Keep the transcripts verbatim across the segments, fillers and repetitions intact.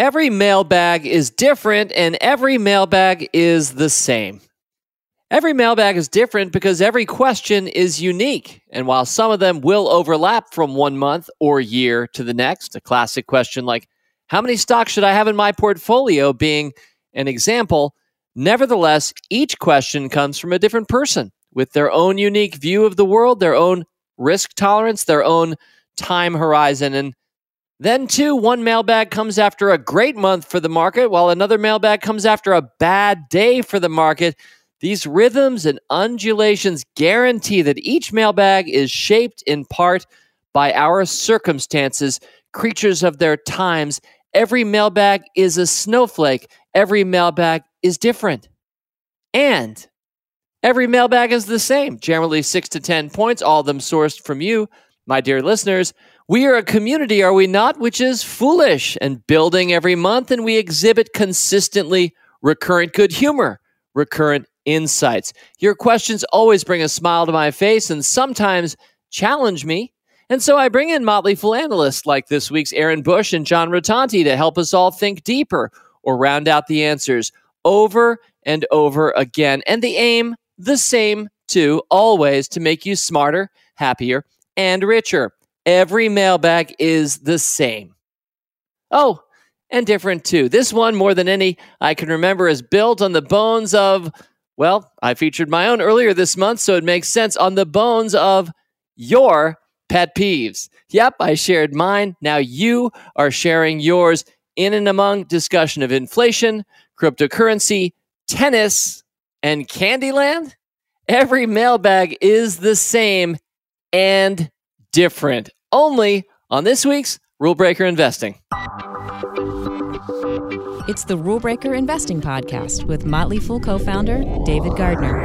Every mailbag is different and every mailbag is the same. Every mailbag is different because every question is unique. And while some of them will overlap from one month or year to the next, a classic question like, how many stocks should I have in my portfolio being an example, nevertheless, each question comes from a different person with their own unique view of the world, their own risk tolerance, their own time horizon. And then, too, one mailbag comes after a great month for the market, while another mailbag comes after a bad day for the market. These rhythms and undulations guarantee that each mailbag is shaped in part by our circumstances, creatures of their times. Every mailbag is a snowflake. Every mailbag is different. And every mailbag is the same, generally six to ten points, all of them sourced from you, my dear listeners. We are a community, are we not, which is foolish and building every month, and we exhibit consistently recurrent good humor, recurrent insights. Your questions always bring a smile to my face and sometimes challenge me. And so I bring in Motley Fool analysts like this week's Aaron Bush and John Rotonti to help us all think deeper or round out the answers over and over again. And the aim, the same too, always to make you smarter, happier, and richer. Every mailbag is the same. Oh, and different too. This one, more than any I can remember, is built on the bones of, well, I featured my own earlier this month, so it makes sense, on the bones of your pet peeves. Yep, I shared mine. Now you are sharing yours in and among discussion of inflation, cryptocurrency, tennis, and Candyland. Every mailbag is the same and different. Only on this week's Rule Breaker Investing. It's the Rule Breaker Investing Podcast with Motley Fool co-founder David Gardner.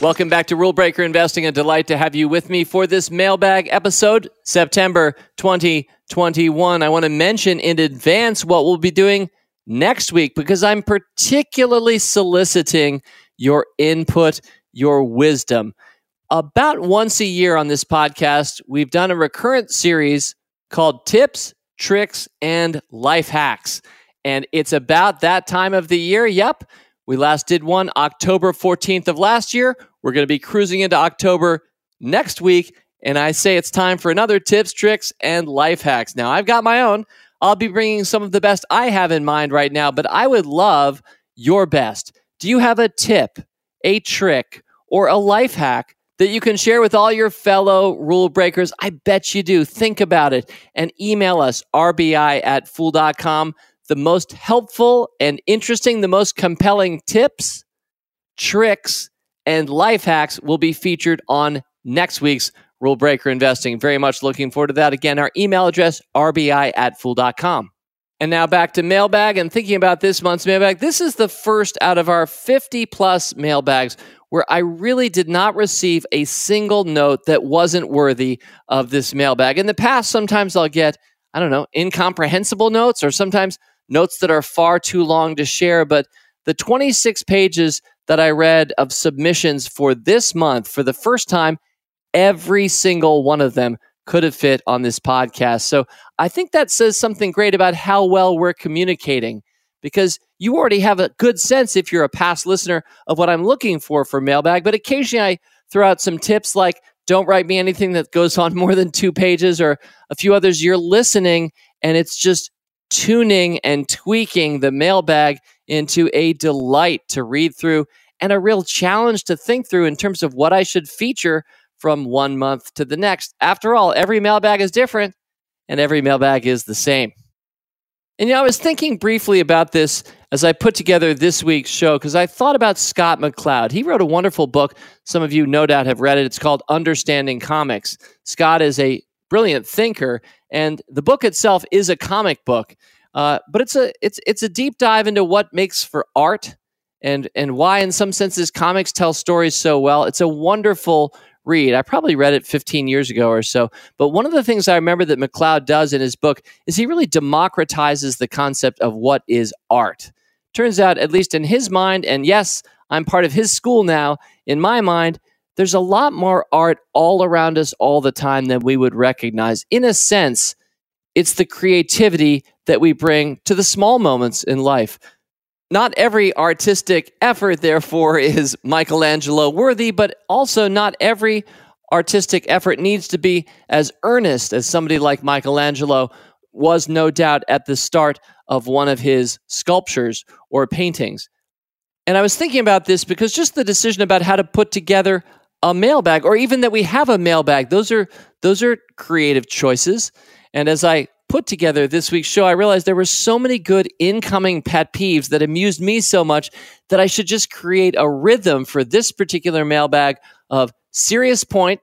Welcome back to Rule Breaker Investing. A delight to have you with me for this mailbag episode, September twenty twenty-one. I want to mention in advance what we'll be doing next week because I'm particularly soliciting your input, your wisdom. About once a year on this podcast, we've done a recurrent series called Tips, Tricks, and Life Hacks. And it's about that time of the year. Yep. We last did one October fourteenth of last year. We're going to be cruising into October next week. And I say it's time for another Tips, Tricks, and Life Hacks. Now, I've got my own. I'll be bringing some of the best I have in mind right now, but I would love your best. Do you have a tip, a trick, or a life hack that you can share with all your fellow rule breakers? I bet you do. Think about it and email us, r b i at fool dot com. The most helpful and interesting, the most compelling tips, tricks, and life hacks will be featured on next week's Rule Breaker Investing. Very much looking forward to that. Again, our email address, r b i at fool dot com. And now back to mailbag and thinking about this month's mailbag. This is the first out of our fifty plus mailbags where I really did not receive a single note that wasn't worthy of this mailbag. In the past, sometimes I'll get, I don't know, incomprehensible notes or sometimes notes that are far too long to share. But the twenty-six pages that I read of submissions for this month, for the first time, every single one of them could have fit on this podcast. So I think that says something great about how well we're communicating, because you already have a good sense, if you're a past listener, of what I'm looking for for mailbag. But occasionally I throw out some tips like, don't write me anything that goes on more than two pages, or a few others. You're listening, and it's just tuning and tweaking the mailbag into a delight to read through and a real challenge to think through in terms of what I should feature from one month to the next. After all, every mailbag is different, and every mailbag is the same. And you know, I was thinking briefly about this as I put together this week's show, because I thought about Scott McCloud. He wrote a wonderful book. Some of you no doubt have read it. It's called Understanding Comics. Scott is a brilliant thinker, and the book itself is a comic book. Uh, but it's a it's it's a deep dive into what makes for art and and why, in some senses, comics tell stories so well. It's a wonderful read. I probably read it fifteen years ago or so. But one of the things I remember that McCloud does in his book is he really democratizes the concept of what is art. Turns out, at least in his mind, and yes, I'm part of his school now, in my mind, there's a lot more art all around us all the time than we would recognize. In a sense, It's the creativity that we bring to the small moments in life. Not every artistic effort, therefore, is Michelangelo worthy, but also not every artistic effort needs to be as earnest as somebody like Michelangelo was no doubt at the start of one of his sculptures or paintings. And I was thinking about this because just the decision about how to put together a mailbag, or even that we have a mailbag, those are those are creative choices. And as I put together this week's show, I realized there were so many good incoming pet peeves that amused me so much that I should just create a rhythm for this particular mailbag of serious point.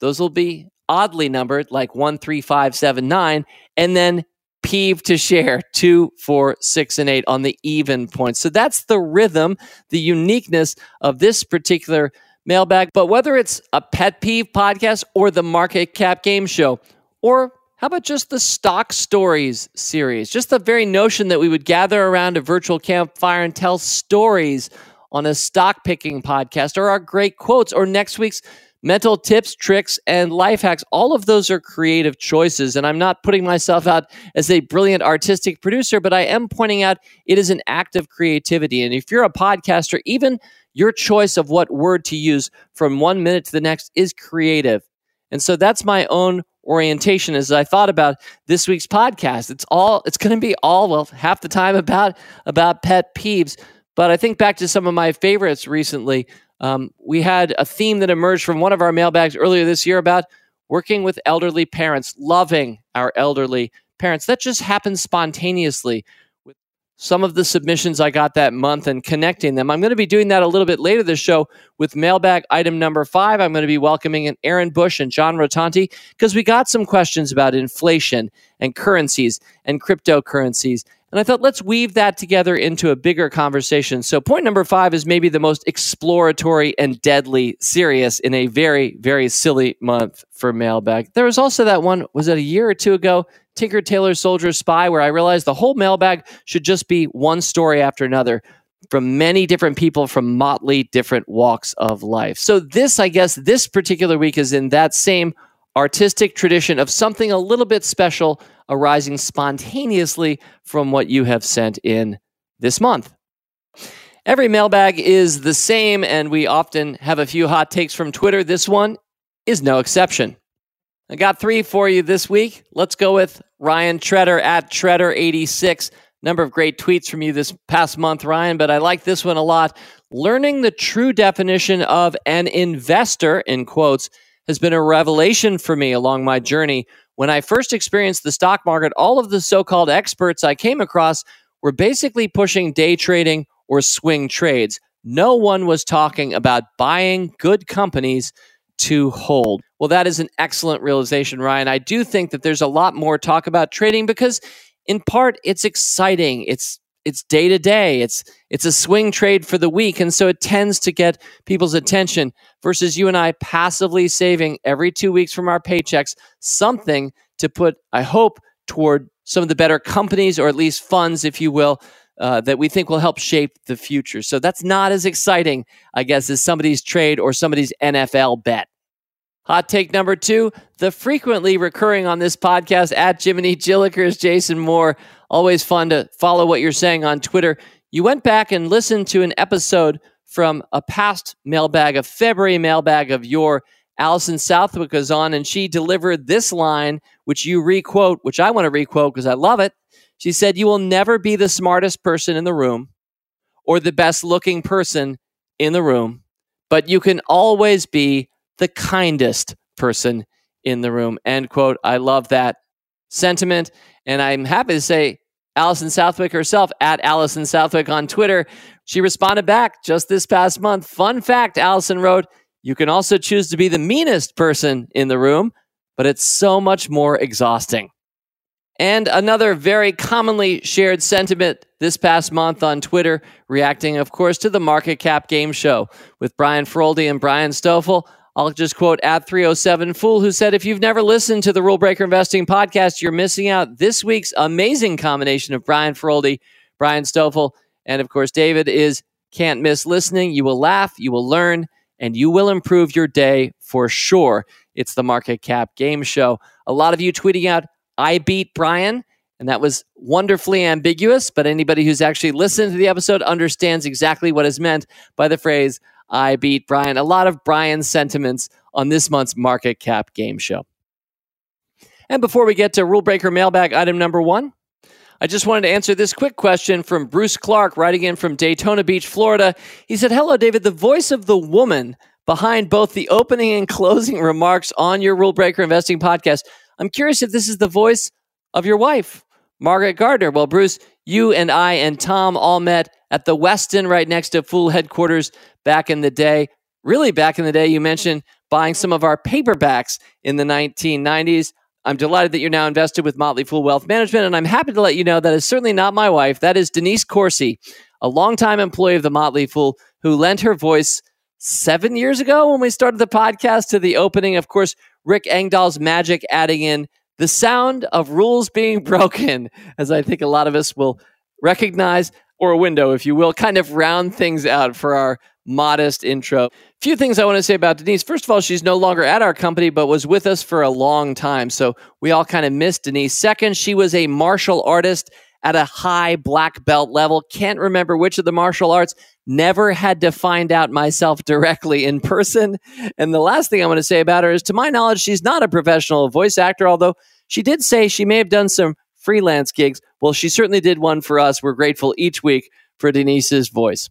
Those will be oddly numbered, like one, three, five, seven, nine, and then peeve to share, two, four, six, and eight on the even points. So that's the rhythm, the uniqueness of this particular mailbag. But whether it's a pet peeve podcast or the Market Cap Game Show, or how about just the Stock Stories series, just the very notion that we would gather around a virtual campfire and tell stories on a stock picking podcast, or our great quotes, or next week's mental tips, tricks, and life hacks. All of those are creative choices, and I'm not putting myself out as a brilliant artistic producer, but I am pointing out it is an act of creativity. And if you're a podcaster, even your choice of what word to use from one minute to the next is creative. And so that's my own orientation as I thought about this week's podcast. It's all it's going to be all, well, half the time about, about pet peeves. But I think back to some of my favorites recently. Um, we had a theme that emerged from one of our mailbags earlier this year about working with elderly parents, loving our elderly parents. That just happened spontaneously with some of the submissions I got that month and connecting them. I'm going to be doing that a little bit later this show with mailbag item number five. I'm going to be welcoming in Aaron Bush and John Rotonti because we got some questions about inflation and currencies and cryptocurrencies. And I thought, let's weave that together into a bigger conversation. So point number five is maybe the most exploratory and deadly serious in a very, very silly month for mailbag. There was also that one, was it a year or two ago, Tinker, Tailor, Soldier, Spy, where I realized the whole mailbag should just be one story after another from many different people from motley different walks of life. So this, I guess, this particular week is in that same artistic tradition of something a little bit special arising spontaneously from what you have sent in this month. Every mailbag is the same, and we often have a few hot takes from Twitter. This one is no exception. I got three for you this week. Let's go with Ryan Treader at Treader eighty-six. Number of great tweets from you this past month, Ryan, but I like this one a lot. Learning the true definition of an investor, in quotes, has been a revelation for me along my journey. When I first experienced the stock market, all of the so-called experts I came across were basically pushing day trading or swing trades. No one was talking about buying good companies to hold. Well, that is an excellent realization, Ryan. I do think that there's a lot more talk about trading because in part it's exciting. It's It's day to day. It's it's a swing trade for the week. And so it tends to get people's attention versus you and I passively saving every two weeks from our paychecks something to put, I hope, toward some of the better companies or at least funds, if you will, uh, that we think will help shape the future. So that's not as exciting, I guess, as somebody's trade or somebody's N F L bet. Hot take number two, the frequently recurring on this podcast at Jiminy Jillikers, Jason Moore. Always fun to follow what you're saying on Twitter. You went back and listened to an episode from a past mailbag, a February mailbag of your. Allison Southwick was on, and she delivered this line, which you requote, which I want to requote because I love it. She said, "You will never be the smartest person in the room or the best looking person in the room, but you can always be the kindest person in the room," end quote. I love that sentiment. And I'm happy to say Allison Southwick herself, at Allison Southwick on Twitter, she responded back just this past month. Fun fact, Allison wrote, "You can also choose to be the meanest person in the room, but it's so much more exhausting." And another very commonly shared sentiment this past month on Twitter, reacting, of course, to the Market Cap Game Show with Brian Feroldi and Brian Stoffel. I'll just quote at three oh seven Fool, who said, "If you've never listened to the Rule Breaker Investing Podcast, you're missing out." This week's amazing combination of Brian Feroldi, Brian Stoffel, and of course, David is can't miss listening. You will laugh, you will learn, and you will improve your day for sure. It's the Market Cap Game Show. A lot of you tweeting out, I beat Brian, and that was wonderfully ambiguous, but anybody who's actually listened to the episode understands exactly what is meant by the phrase, I beat Brian. A lot of Brian's sentiments on this month's Market Cap Game Show. And before we get to Rule Breaker Mailbag item number one, I just wanted to answer this quick question from Bruce Clark, writing in from Daytona Beach, Florida. He said, hello, David, the voice of the woman behind both the opening and closing remarks on your Rule Breaker Investing podcast. I'm curious if this is the voice of your wife, Margaret Gardner. Well, Bruce, you and I and Tom all met at the Westin right next to Fool headquarters back in the day. Really back in the day, you mentioned buying some of our paperbacks in the nineteen nineties. I'm delighted that you're now invested with Motley Fool Wealth Management, and I'm happy to let you know that is certainly not my wife. That is Denise Corsi, a longtime employee of the Motley Fool, who lent her voice seven years ago when we started the podcast to the opening. Of course, Rick Engdahl's magic adding in the sound of rules being broken, as I think a lot of us will recognize, or a window, if you will, kind of round things out for our modest intro. Few things I want to say about Denise. First of all, she's no longer at our company, but was with us for a long time. So we all kind of missed Denise. Second, she was a martial artist at a high black belt level. Can't remember which of the martial arts. Never had to find out myself directly in person. And the last thing I want to say about her is, to my knowledge, she's not a professional voice actor, although she did say she may have done some freelance gigs. Well, she certainly did one for us. We're grateful each week for Denise's voice.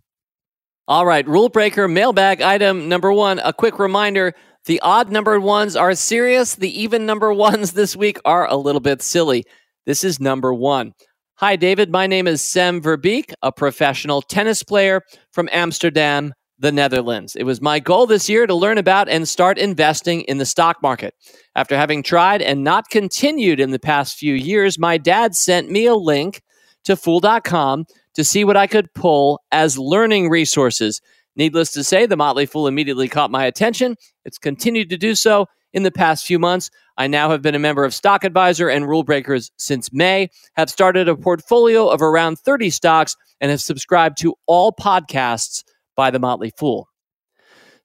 All right, Rule Breaker Mailbag item number one. A quick reminder, the odd numbered ones are serious. The even number ones this week are a little bit silly. This is number one. Hi, David. My name is Sem Verbeek, a professional tennis player from Amsterdam, the Netherlands. It was my goal this year to learn about and start investing in the stock market. After having tried and not continued in the past few years, my dad sent me a link to fool dot com to see what I could pull as learning resources. Needless to say, the Motley Fool immediately caught my attention. It's continued to do so in the past few months. I now have been a member of Stock Advisor and Rule Breakers since May, have started a portfolio of around thirty stocks, and have subscribed to all podcasts by the Motley Fool.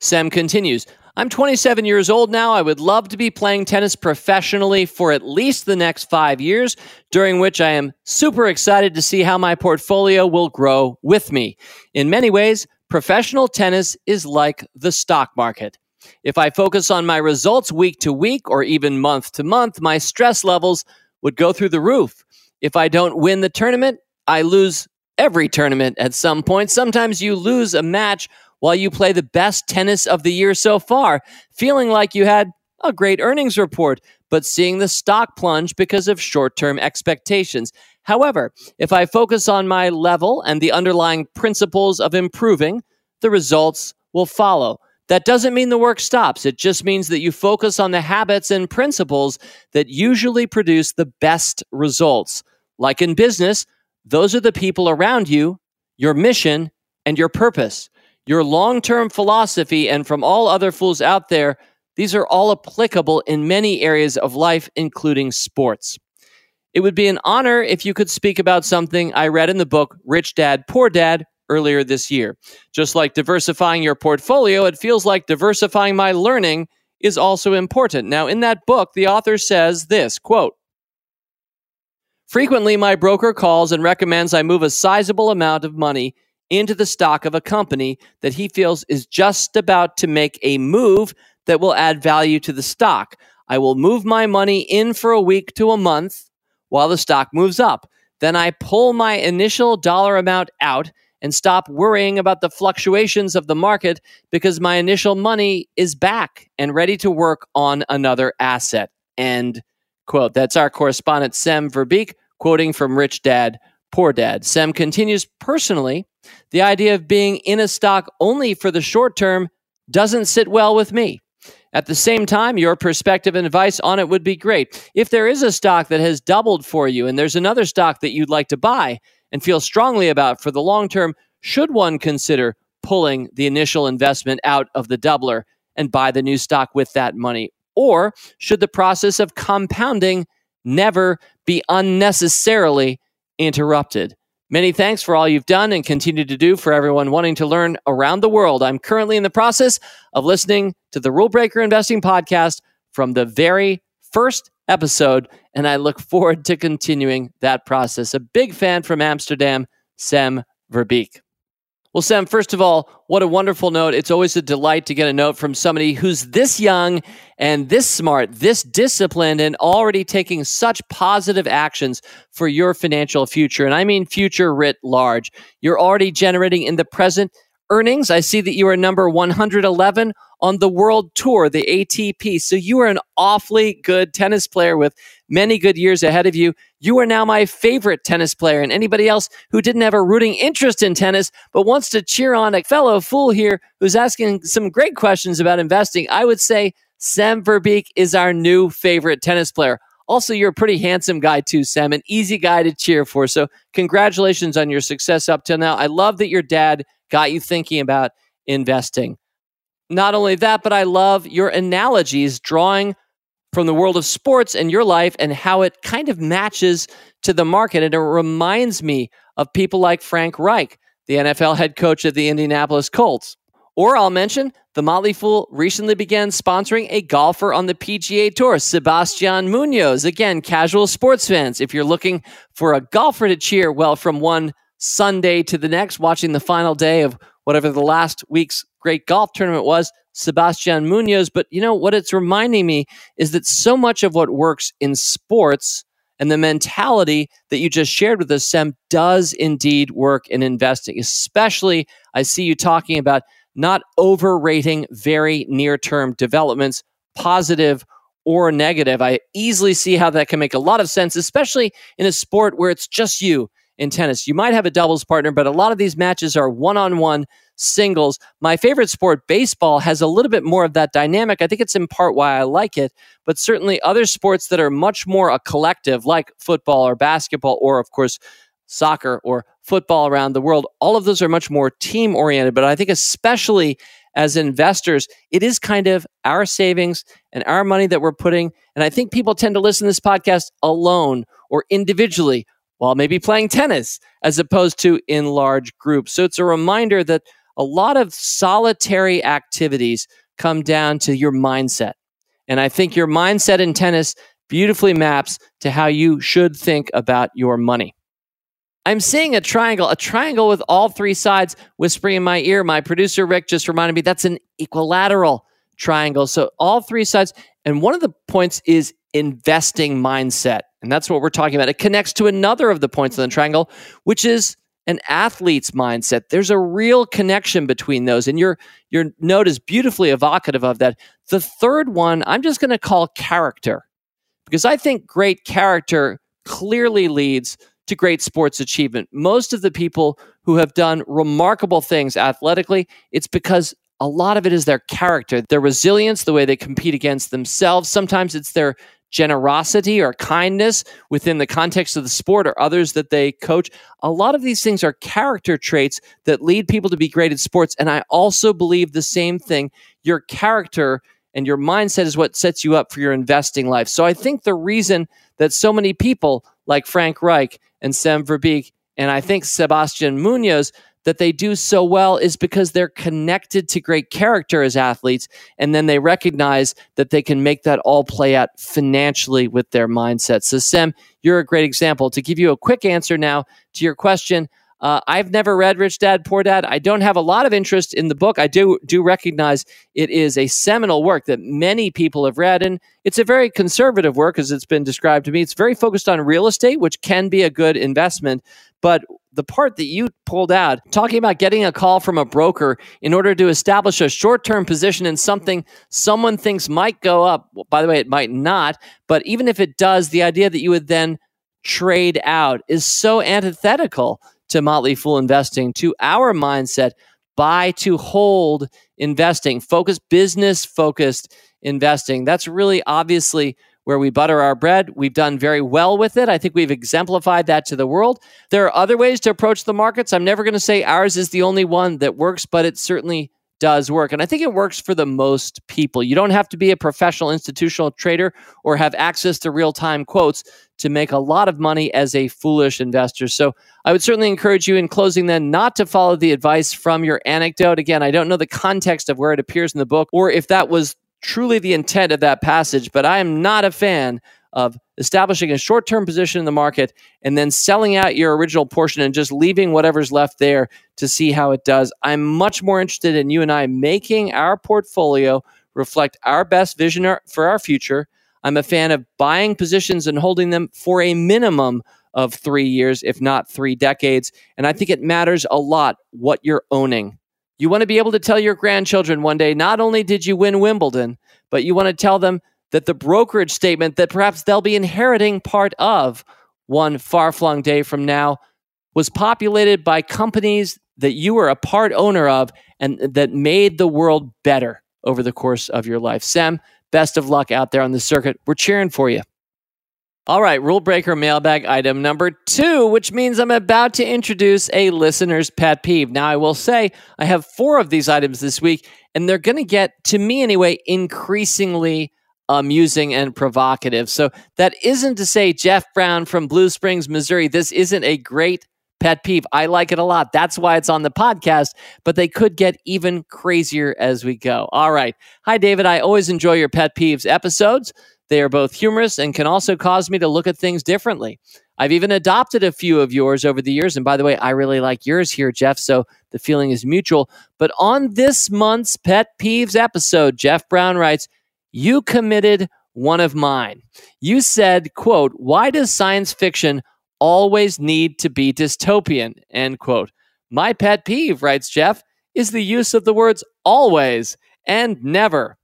Sem continues, I'm twenty-seven years old now. I would love to be playing tennis professionally for at least the next five years, during which I am super excited to see how my portfolio will grow with me. In many ways, professional tennis is like the stock market. If I focus on my results week to week or even month to month, my stress levels would go through the roof. If I don't win the tournament, I lose every tournament at some point. Sometimes you lose a match while you play the best tennis of the year so far, feeling like you had a great earnings report, but seeing the stock plunge because of short-term expectations. However, if I focus on my level and the underlying principles of improving, the results will follow. That doesn't mean the work stops. It just means that you focus on the habits and principles that usually produce the best results. Like in business, those are the people around you, your mission, and your purpose. Your long-term philosophy, and from all other fools out there, these are all applicable in many areas of life, including sports. It would be an honor if you could speak about something I read in the book, Rich Dad, Poor Dad, earlier this year. Just like diversifying your portfolio, it feels like diversifying my learning is also important. Now, in that book, the author says this, quote, frequently, my broker calls and recommends I move a sizable amount of money into the stock of a company that he feels is just about to make a move that will add value to the stock. I will move my money in for a week to a month while the stock moves up. Then I pull my initial dollar amount out and stop worrying about the fluctuations of the market because my initial money is back and ready to work on another asset. End quote. That's our correspondent, Sem Verbeek, quoting from Rich Dad, Poor Dad. Sem continues, personally, the idea of being in a stock only for the short term doesn't sit well with me. At the same time, your perspective and advice on it would be great. If there is a stock that has doubled for you and there's another stock that you'd like to buy and feel strongly about for the long term, should one consider pulling the initial investment out of the doubler and buy the new stock with that money? Or should the process of compounding never be unnecessarily interrupted? Many thanks for all you've done and continue to do for everyone wanting to learn around the world. I'm currently in the process of listening to the Rule Breaker Investing Podcast from the very first episode, and I look forward to continuing that process. A big fan from Amsterdam, Sem Verbeek. Well, Sem, first of all, what a wonderful note. It's always a delight to get a note from somebody who's this young and this smart, this disciplined, and already taking such positive actions for your financial future. And I mean future writ large. You're already generating in the present earnings. I see that you are number one hundred eleven on the world tour, the A T P. So you are an awfully good tennis player with many good years ahead of you. You are now my favorite tennis player, and anybody else who didn't have a rooting interest in tennis but wants to cheer on a fellow fool here who's asking some great questions about investing, I would say Sem Verbeek is our new favorite tennis player. Also, you're a pretty handsome guy too, Sem, an easy guy to cheer for. So congratulations on your success up till now. I love that your dad got you thinking about investing. Not only that, but I love your analogies drawing from the world of sports and your life and how it kind of matches to the market. And it reminds me of people like Frank Reich, the N F L head coach of the Indianapolis Colts. Or I'll mention the Motley Fool recently began sponsoring a golfer on the P G A Tour, Sebastian Munoz. Again, casual sports fans, if you're looking for a golfer to cheer, well, from one Sunday to the next, watching the final day of whatever the last week's great golf tournament was, Sebastian Munoz. But you know what it's reminding me is that so much of what works in sports and the mentality that you just shared with us, Sem, does indeed work in investing. Especially, I see you talking about not overrating very near-term developments, positive or negative. I easily see how that can make a lot of sense, especially in a sport where it's just you. In tennis, you might have a doubles partner, but a lot of these matches are one-on-one singles. My favorite sport, baseball, has a little bit more of that dynamic. I think it's in part why I like it, but certainly other sports that are much more a collective, like football or basketball, or of course, soccer or football around the world, all of those are much more team-oriented. But I think especially as investors, it is kind of our savings and our money that we're putting. And I think people tend to listen to this podcast alone or individually, while maybe playing tennis, as opposed to in large groups. So it's a reminder that a lot of solitary activities come down to your mindset. And I think your mindset in tennis beautifully maps to how you should think about your money. I'm seeing a triangle, a triangle with all three sides whispering in my ear. My producer, Rick, just reminded me that's an equilateral triangle. So all three sides. And one of the points is investing mindset. And that's what we're talking about. It connects to another of the points on the triangle, which is an athlete's mindset. There's a real connection between those. And your, your note is beautifully evocative of that. The third one, I'm just going to call character, because I think great character clearly leads to great sports achievement. Most of the people who have done remarkable things athletically, it's because a lot of it is their character, their resilience, the way they compete against themselves. Sometimes it's their generosity or kindness within the context of the sport or others that they coach. A lot of these things are character traits that lead people to be great at sports. And I also believe the same thing. Your character and your mindset is what sets you up for your investing life. So I think the reason that so many people like Frank Reich and Sem Verbeek, and I think Sebastian Munoz, that they do so well is because they're connected to great character as athletes, and then they recognize that they can make that all play out financially with their mindset. So, Sem, you're a great example. To give you a quick answer now to your question, uh, I've never read Rich Dad, Poor Dad. I don't have a lot of interest in the book. I do do recognize it is a seminal work that many people have read, and it's a very conservative work, as it's been described to me. It's very focused on real estate, which can be a good investment, but the part that you pulled out, talking about getting a call from a broker in order to establish a short-term position in something someone thinks might go up. Well, by the way, it might not, but even if it does, the idea that you would then trade out is so antithetical to Motley Fool investing, to our mindset, buy to hold investing, focus, business-focused investing. That's really obviously where we butter our bread. We've done very well with it. I think we've exemplified that to the world. There are other ways to approach the markets. I'm never going to say ours is the only one that works, but it certainly does work. And I think it works for the most people. You don't have to be a professional institutional trader or have access to real-time quotes to make a lot of money as a foolish investor. So I would certainly encourage you in closing then not to follow the advice from your anecdote. Again, I don't know the context of where it appears in the book or if that was truly the intent of that passage, but I am not a fan of establishing a short-term position in the market and then selling out your original portion and just leaving whatever's left there to see how it does. I'm much more interested in you and I making our portfolio reflect our best vision for our future. I'm a fan of buying positions and holding them for a minimum of three years, if not three decades. And I think it matters a lot what you're owning. You want to be able to tell your grandchildren one day, not only did you win Wimbledon, but you want to tell them that the brokerage statement that perhaps they'll be inheriting part of one far-flung day from now was populated by companies that you were a part owner of and that made the world better over the course of your life. Sem, best of luck out there on the circuit. We're cheering for you. All right, Rule Breaker mailbag item number two, which means I'm about to introduce a listener's pet peeve. Now, I will say I have four of these items this week, and they're going to get, to me anyway, increasingly amusing and provocative. So that isn't to say, Jeff Brown from Blue Springs, Missouri, this isn't a great pet peeve. I like it a lot. That's why it's on the podcast, but they could get even crazier as we go. All right. Hi, David. I always enjoy your pet peeves episodes. They are both humorous and can also cause me to look at things differently. I've even adopted a few of yours over the years. And by the way, I really like yours here, Jeff, so the feeling is mutual. But on this month's pet peeves episode, Jeff Brown writes, you committed one of mine. You said, quote, why does science fiction always need to be dystopian, end quote. My pet peeve, writes Jeff, is the use of the words always and never.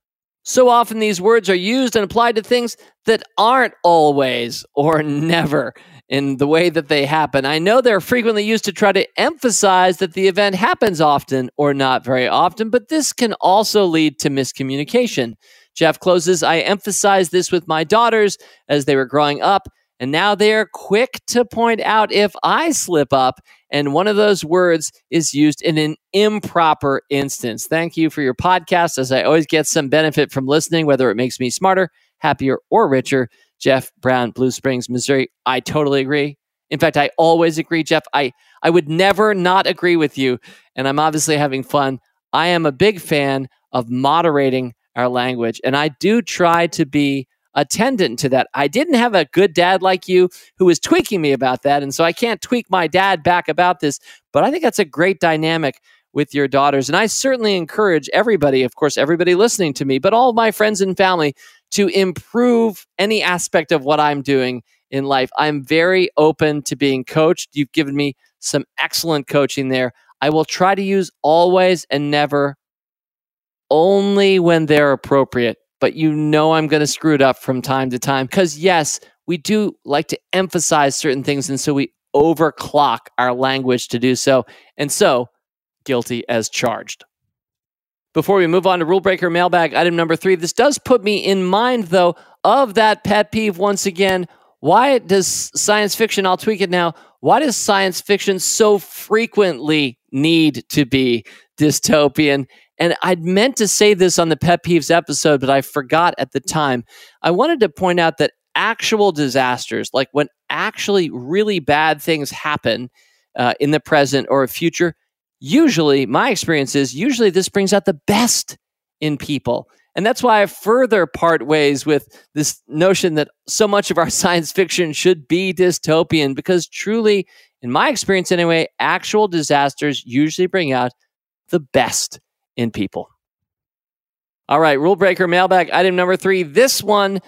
So often these words are used and applied to things that aren't always or never in the way that they happen. I know they're frequently used to try to emphasize that the event happens often or not very often, but this can also lead to miscommunication. Jeff closes, I emphasized this with my daughters as they were growing up, and now they are quick to point out if I slip up, and one of those words is used in an improper instance. Thank you for your podcast, as I always get some benefit from listening, whether it makes me smarter, happier, or richer. Jeff Brown, Blue Springs, Missouri. I totally agree. In fact, I always agree, Jeff. I, I would never not agree with you, and I'm obviously having fun. I am a big fan of moderating our language. And I do try to be attendant to that. I didn't have a good dad like you who was tweaking me about that. And so I can't tweak my dad back about this, but I think that's a great dynamic with your daughters. And I certainly encourage everybody, of course, everybody listening to me, but all of my friends and family to improve any aspect of what I'm doing in life. I'm very open to being coached. You've given me some excellent coaching there. I will try to use always and never only when they're appropriate, but you know I'm going to screw it up from time to time because, yes, we do like to emphasize certain things, and so we overclock our language to do so, and so guilty as charged. Before we move on to Rule Breaker Mailbag, item number three, this does put me in mind, though, of that pet peeve once again. Why does science fiction, I'll tweak it now, why does science fiction so frequently need to be dystopian? And I'd meant to say this on the Pet Peeves episode, but I forgot at the time. I wanted to point out that actual disasters, like when actually really bad things happen uh, in the present or future, usually, my experience is, usually this brings out the best in people. And that's why I further part ways with this notion that so much of our science fiction should be dystopian, because truly, in my experience anyway, actual disasters usually bring out the best in people. All right, Rule Breaker Mailbag, item number three. This one,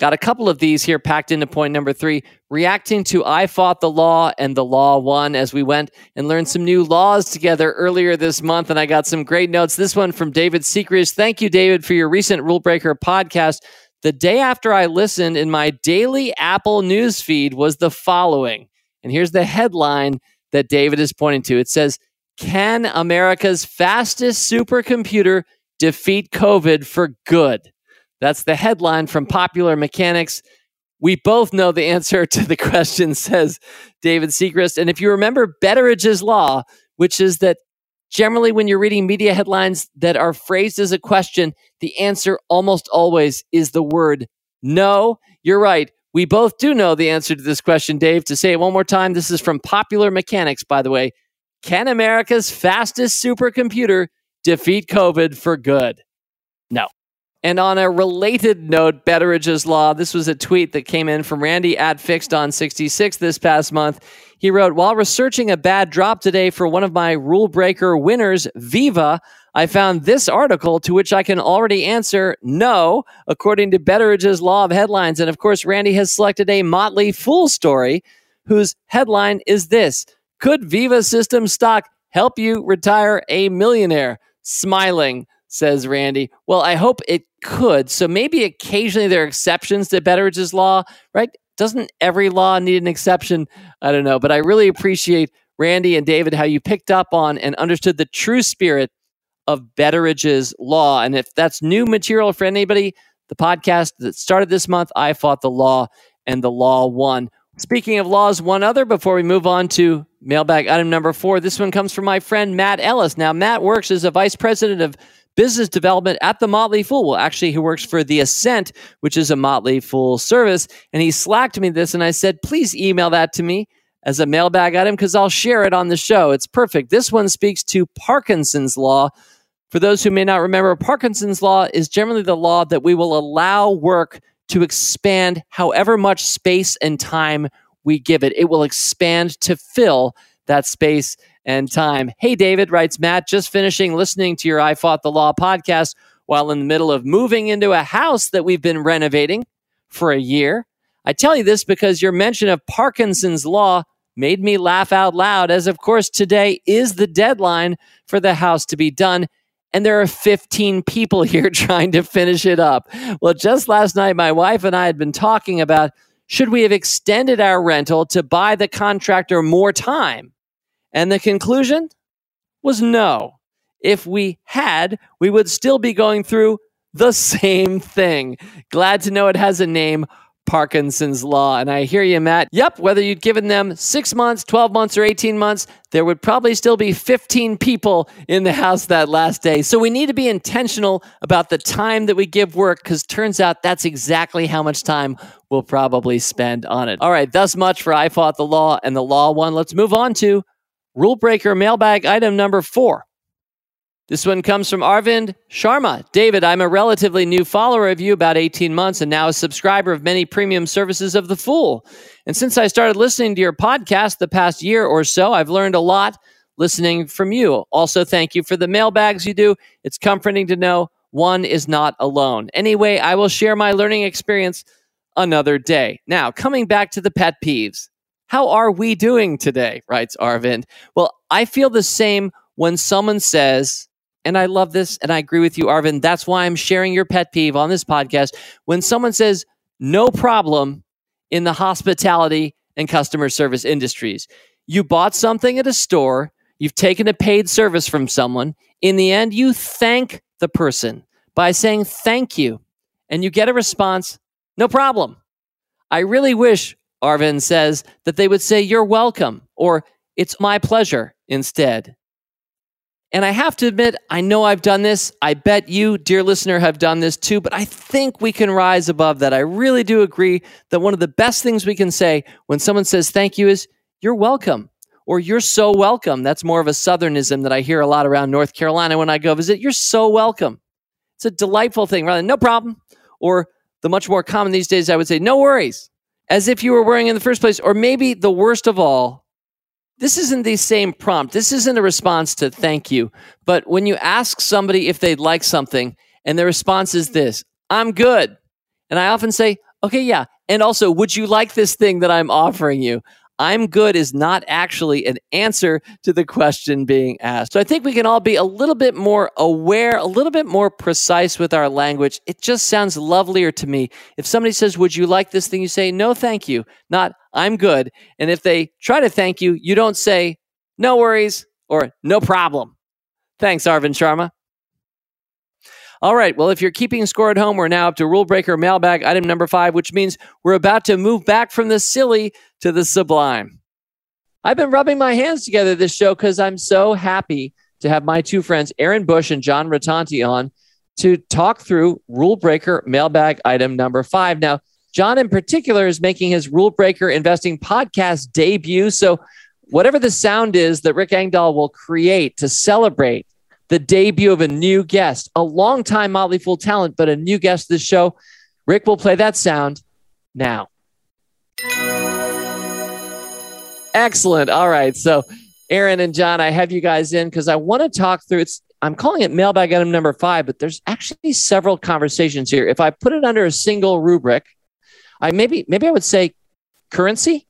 got a couple of these here packed into point number three. Reacting to I Fought the Law and the Law Won, as we went and learned some new laws together earlier this month, and I got some great notes. This one from David Secret. Thank you, David, for your recent Rule Breaker podcast. The day after I listened in my daily Apple newsfeed was the following, and here's the headline that David is pointing to. It says, can America's fastest supercomputer defeat COVID for good? That's the headline from Popular Mechanics. We both know the answer to the question, says David Sechrist. And if you remember Betteridge's Law, which is that generally when you're reading media headlines that are phrased as a question, the answer almost always is the word no. You're right. We both do know the answer to this question, Dave. To say it one more time, this is from Popular Mechanics, by the way. Can America's fastest supercomputer defeat COVID for good? No. And on a related note, Betteridge's Law, this was a tweet that came in from Randy at Fixed on sixty-six this past month. He wrote, while researching a bad drop today for one of my Rule Breaker winners, Viva, I found this article to which I can already answer no, according to Betteridge's Law of Headlines. And of course, Randy has selected a Motley Fool story whose headline is this: could Viva Systems stock help you retire a millionaire? Smiling, says Randy. Well, I hope it could. So maybe occasionally there are exceptions to Betteridge's Law, right? Doesn't every law need an exception? I don't know. But I really appreciate, Randy and David, how you picked up on and understood the true spirit of Betteridge's Law. And if that's new material for anybody, the podcast that started this month, I Fought the Law, and the law won. Speaking of laws, one other before we move on to mailbag item number four. This one comes from my friend Matt Ellis. Now, Matt works as a vice president of business development at The Motley Fool. Well, actually, he works for The Ascent, which is a Motley Fool service. And he slacked me this, and I said, please email that to me as a mailbag item because I'll share it on the show. It's perfect. This one speaks to Parkinson's Law. For those who may not remember, Parkinson's Law is generally the law that we will allow work to expand however much space and time we give it. It will expand to fill that space and time. Hey, David, writes Matt, just finishing listening to your I Fought the Law podcast while in the middle of moving into a house that we've been renovating for a year. I tell you this because your mention of Parkinson's Law made me laugh out loud, as of course today is the deadline for the house to be done. And there are fifteen people here trying to finish it up. Well, just last night, my wife and I had been talking about, should we have extended our rental to buy the contractor more time? And the conclusion was no. If we had, we would still be going through the same thing. Glad to know it has a name, Parkinson's Law. And I hear you, Matt. Yep, whether you'd given them six months, twelve months, or eighteen months, there would probably still be fifteen people in the house that last day. So we need to be intentional about the time that we give work, because turns out that's exactly how much time we'll probably spend on it. All right, thus much for I Fought the Law and the Law One. Let's move on to Rule Breaker mailbag item number four. This one comes from Arvind Sharma. David, I'm a relatively new follower of you, about eighteen months, and now a subscriber of many premium services of The Fool. And since I started listening to your podcast the past year or so, I've learned a lot listening from you. Also, thank you for the mailbags you do. It's comforting to know one is not alone. Anyway, I will share my learning experience another day. Now, coming back to the pet peeves. How are we doing today, writes Arvind. Well, I feel the same when someone says, and I love this, and I agree with you, Arvind. That's why I'm sharing your pet peeve on this podcast. When someone says, no problem in the hospitality and customer service industries. You bought something at a store. You've taken a paid service from someone. In the end, you thank the person by saying thank you. And you get a response, no problem. I really wish, Arvind says, that they would say, you're welcome, or it's my pleasure instead. And I have to admit, I know I've done this. I bet you, dear listener, have done this too, but I think we can rise above that. I really do agree that one of the best things we can say when someone says thank you is, you're welcome, or you're so welcome. That's more of a Southernism that I hear a lot around North Carolina when I go visit. You're so welcome. It's a delightful thing, rather than no problem, or the much more common these days, I would say, no worries, as if you were worrying in the first place, or maybe the worst of all, this isn't the same prompt. This isn't a response to thank you. But when you ask somebody if they'd like something and their response is this, I'm good. And I often say, okay, yeah. And also, would you like this thing that I'm offering you? I'm good is not actually an answer to the question being asked. So I think we can all be a little bit more aware, a little bit more precise with our language. It just sounds lovelier to me. If somebody says, would you like this thing? You say, no, thank you. Not, I'm good. And if they try to thank you, you don't say, no worries, or no problem. Thanks, Arvind Sharma. All right, well, if you're keeping score at home, we're now up to Rule Breaker mailbag item number five, which means we're about to move back from the silly to the sublime. I've been rubbing my hands together this show because I'm so happy to have my two friends, Aaron Bush and John Rotonti, on to talk through Rule Breaker mailbag item number five. Now, John in particular is making his Rule Breaker Investing podcast debut. So whatever the sound is that Rick Engdahl will create to celebrate the debut of a new guest, a longtime Motley Fool talent, but a new guest this show. Rick will play that sound now. Excellent. All right. So Aaron and John, I have you guys in because I want to talk through it's. I'm calling it mailbag item number five, but there's actually several conversations here. If I put it under a single rubric, I maybe, maybe I would say currency,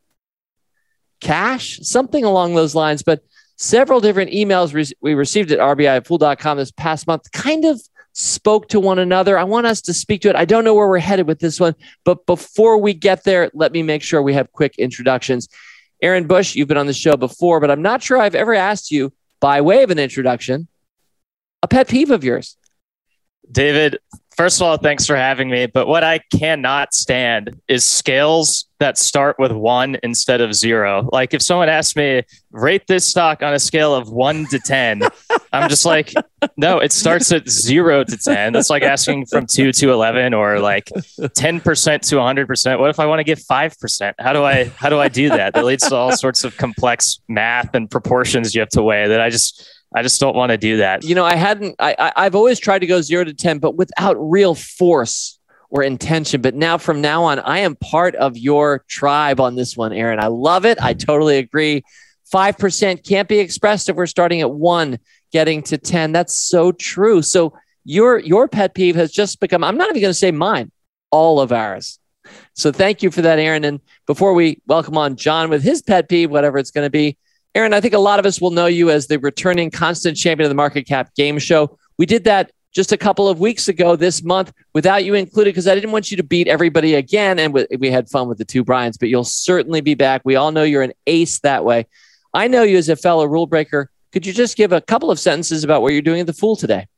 cash, something along those lines, but several different emails re- we received at r b i fool dot com this past month kind of spoke to one another. I want us to speak to it. I don't know where we're headed with this one, but before we get there, let me make sure we have quick introductions. Aaron Bush, you've been on the show before, but I'm not sure I've ever asked you, by way of an introduction, a pet peeve of yours. David, first of all, thanks for having me. But what I cannot stand is scales that start with one instead of zero. Like if someone asks me, rate this stock on a scale of one to ten, I'm just like, no, it starts at zero to ten. That's like asking from two to eleven or like ten percent to one hundred percent. What if I want to give five percent? How do I, how do I do that? That leads to all sorts of complex math and proportions you have to weigh that I just... I just don't want to do that. You know, I hadn't, I, I, I've always tried to go zero to ten, but without real force or intention. But now from now on, I am part of your tribe on this one, Aaron. I love it. I totally agree. five percent can't be expressed if we're starting at one, getting to ten. That's so true. So your, your pet peeve has just become, I'm not even going to say mine, all of ours. So thank you for that, Aaron. And before we welcome on John with his pet peeve, whatever it's going to be, Aaron, I think a lot of us will know you as the returning constant champion of the Market Cap Game Show. We did that just a couple of weeks ago this month without you included because I didn't want you to beat everybody again. And we had fun with the two Bryans, but you'll certainly be back. We all know you're an ace that way. I know you as a fellow rule breaker. Could you just give a couple of sentences about what you're doing at The Fool today?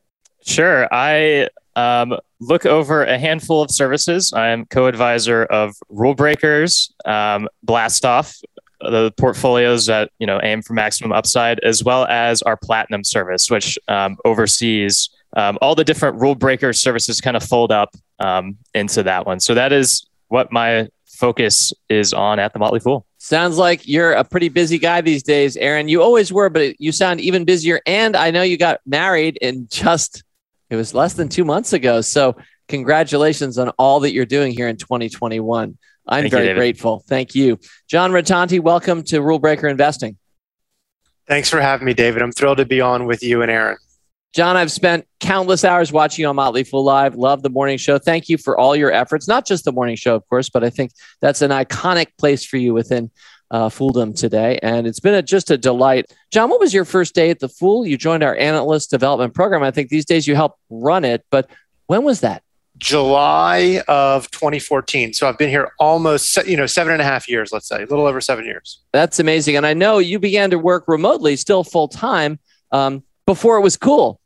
Sure. I um, look over a handful of services. I'm co-advisor of Rule Breakers, um, Blast Off, the portfolios that, you know, aim for maximum upside, as well as our Platinum service, which um, oversees um, all the different rule breaker services kind of fold up um, into that one. So that is what my focus is on at The Motley Fool. Sounds like you're a pretty busy guy these days, Aaron. You always were, but you sound even busier. And I know you got married in just, it was less than two months ago. So congratulations on all that you're doing here in twenty twenty-one. I'm Thank very you, grateful. Thank you. John Rotonti, welcome to Rule Breaker Investing. Thanks for having me, David. I'm thrilled to be on with you and Aaron. John, I've spent countless hours watching you on Motley Fool Live. Love the morning show. Thank you for all your efforts. Not just the morning show, of course, but I think that's an iconic place for you within uh, Fooldom today. And it's been a, just a delight. John, what was your first day at The Fool? You joined our analyst development program. I think these days you help run it, but when was that? July of twenty fourteen. So I've been here almost, you know, seven and a half years, let's say, a little over seven years. That's amazing. And I know you began to work remotely, still full time, um, before it was cool.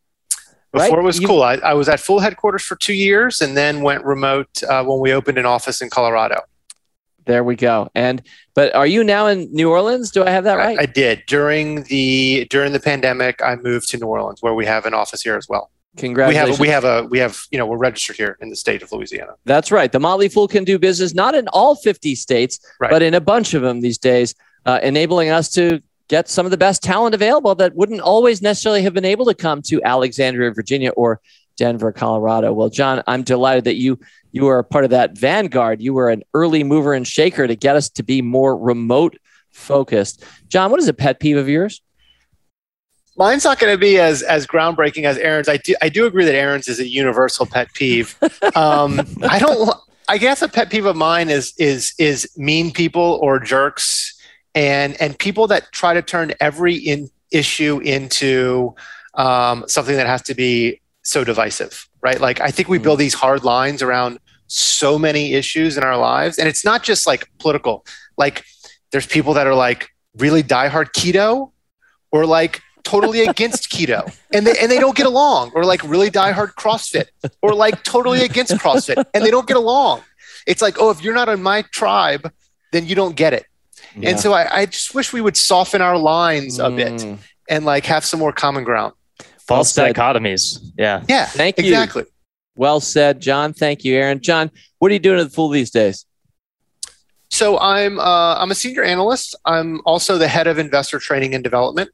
Before right? it was you, cool. I, I was at Fool headquarters for two years and then went remote uh, when we opened an office in Colorado. There we go. And, but are you now in New Orleans? Do I have that right? I, I did. During the, during the pandemic, I moved to New Orleans where we have an office here as well. Congratulations. We have, we have a, we have, you know, we're registered here in the state of Louisiana. That's right. The Motley Fool can do business, not in all fifty states, right, but in a bunch of them these days, uh, enabling us to get some of the best talent available that wouldn't always necessarily have been able to come to Alexandria, Virginia, or Denver, Colorado. Well, John, I'm delighted that you, you were a part of that vanguard. You were an early mover and shaker to get us to be more remote focused. John, what is a pet peeve of yours? Mine's not going to be as as groundbreaking as Aaron's. I do I do agree that Aaron's is a universal pet peeve. Um, I don't. I guess a pet peeve of mine is is is mean people or jerks, and and people that try to turn every in, issue into um, something that has to be so divisive, right? Like I think we build these hard lines around so many issues in our lives, and it's not just like political. Like there's people that are like really diehard keto, or like totally against keto and they and they don't get along, or like really diehard CrossFit, or like totally against CrossFit and they don't get along. It's like, oh, if you're not in my tribe, then you don't get it. Yeah. And so I, I just wish we would soften our lines a bit mm. and like have some more common ground. False well dichotomies. Yeah. Yeah. Thank you. Exactly. Well said, John. Thank you, Aaron. John, what are you doing at The Fool these days? So I'm uh, I'm a senior analyst. I'm also the head of investor training and development.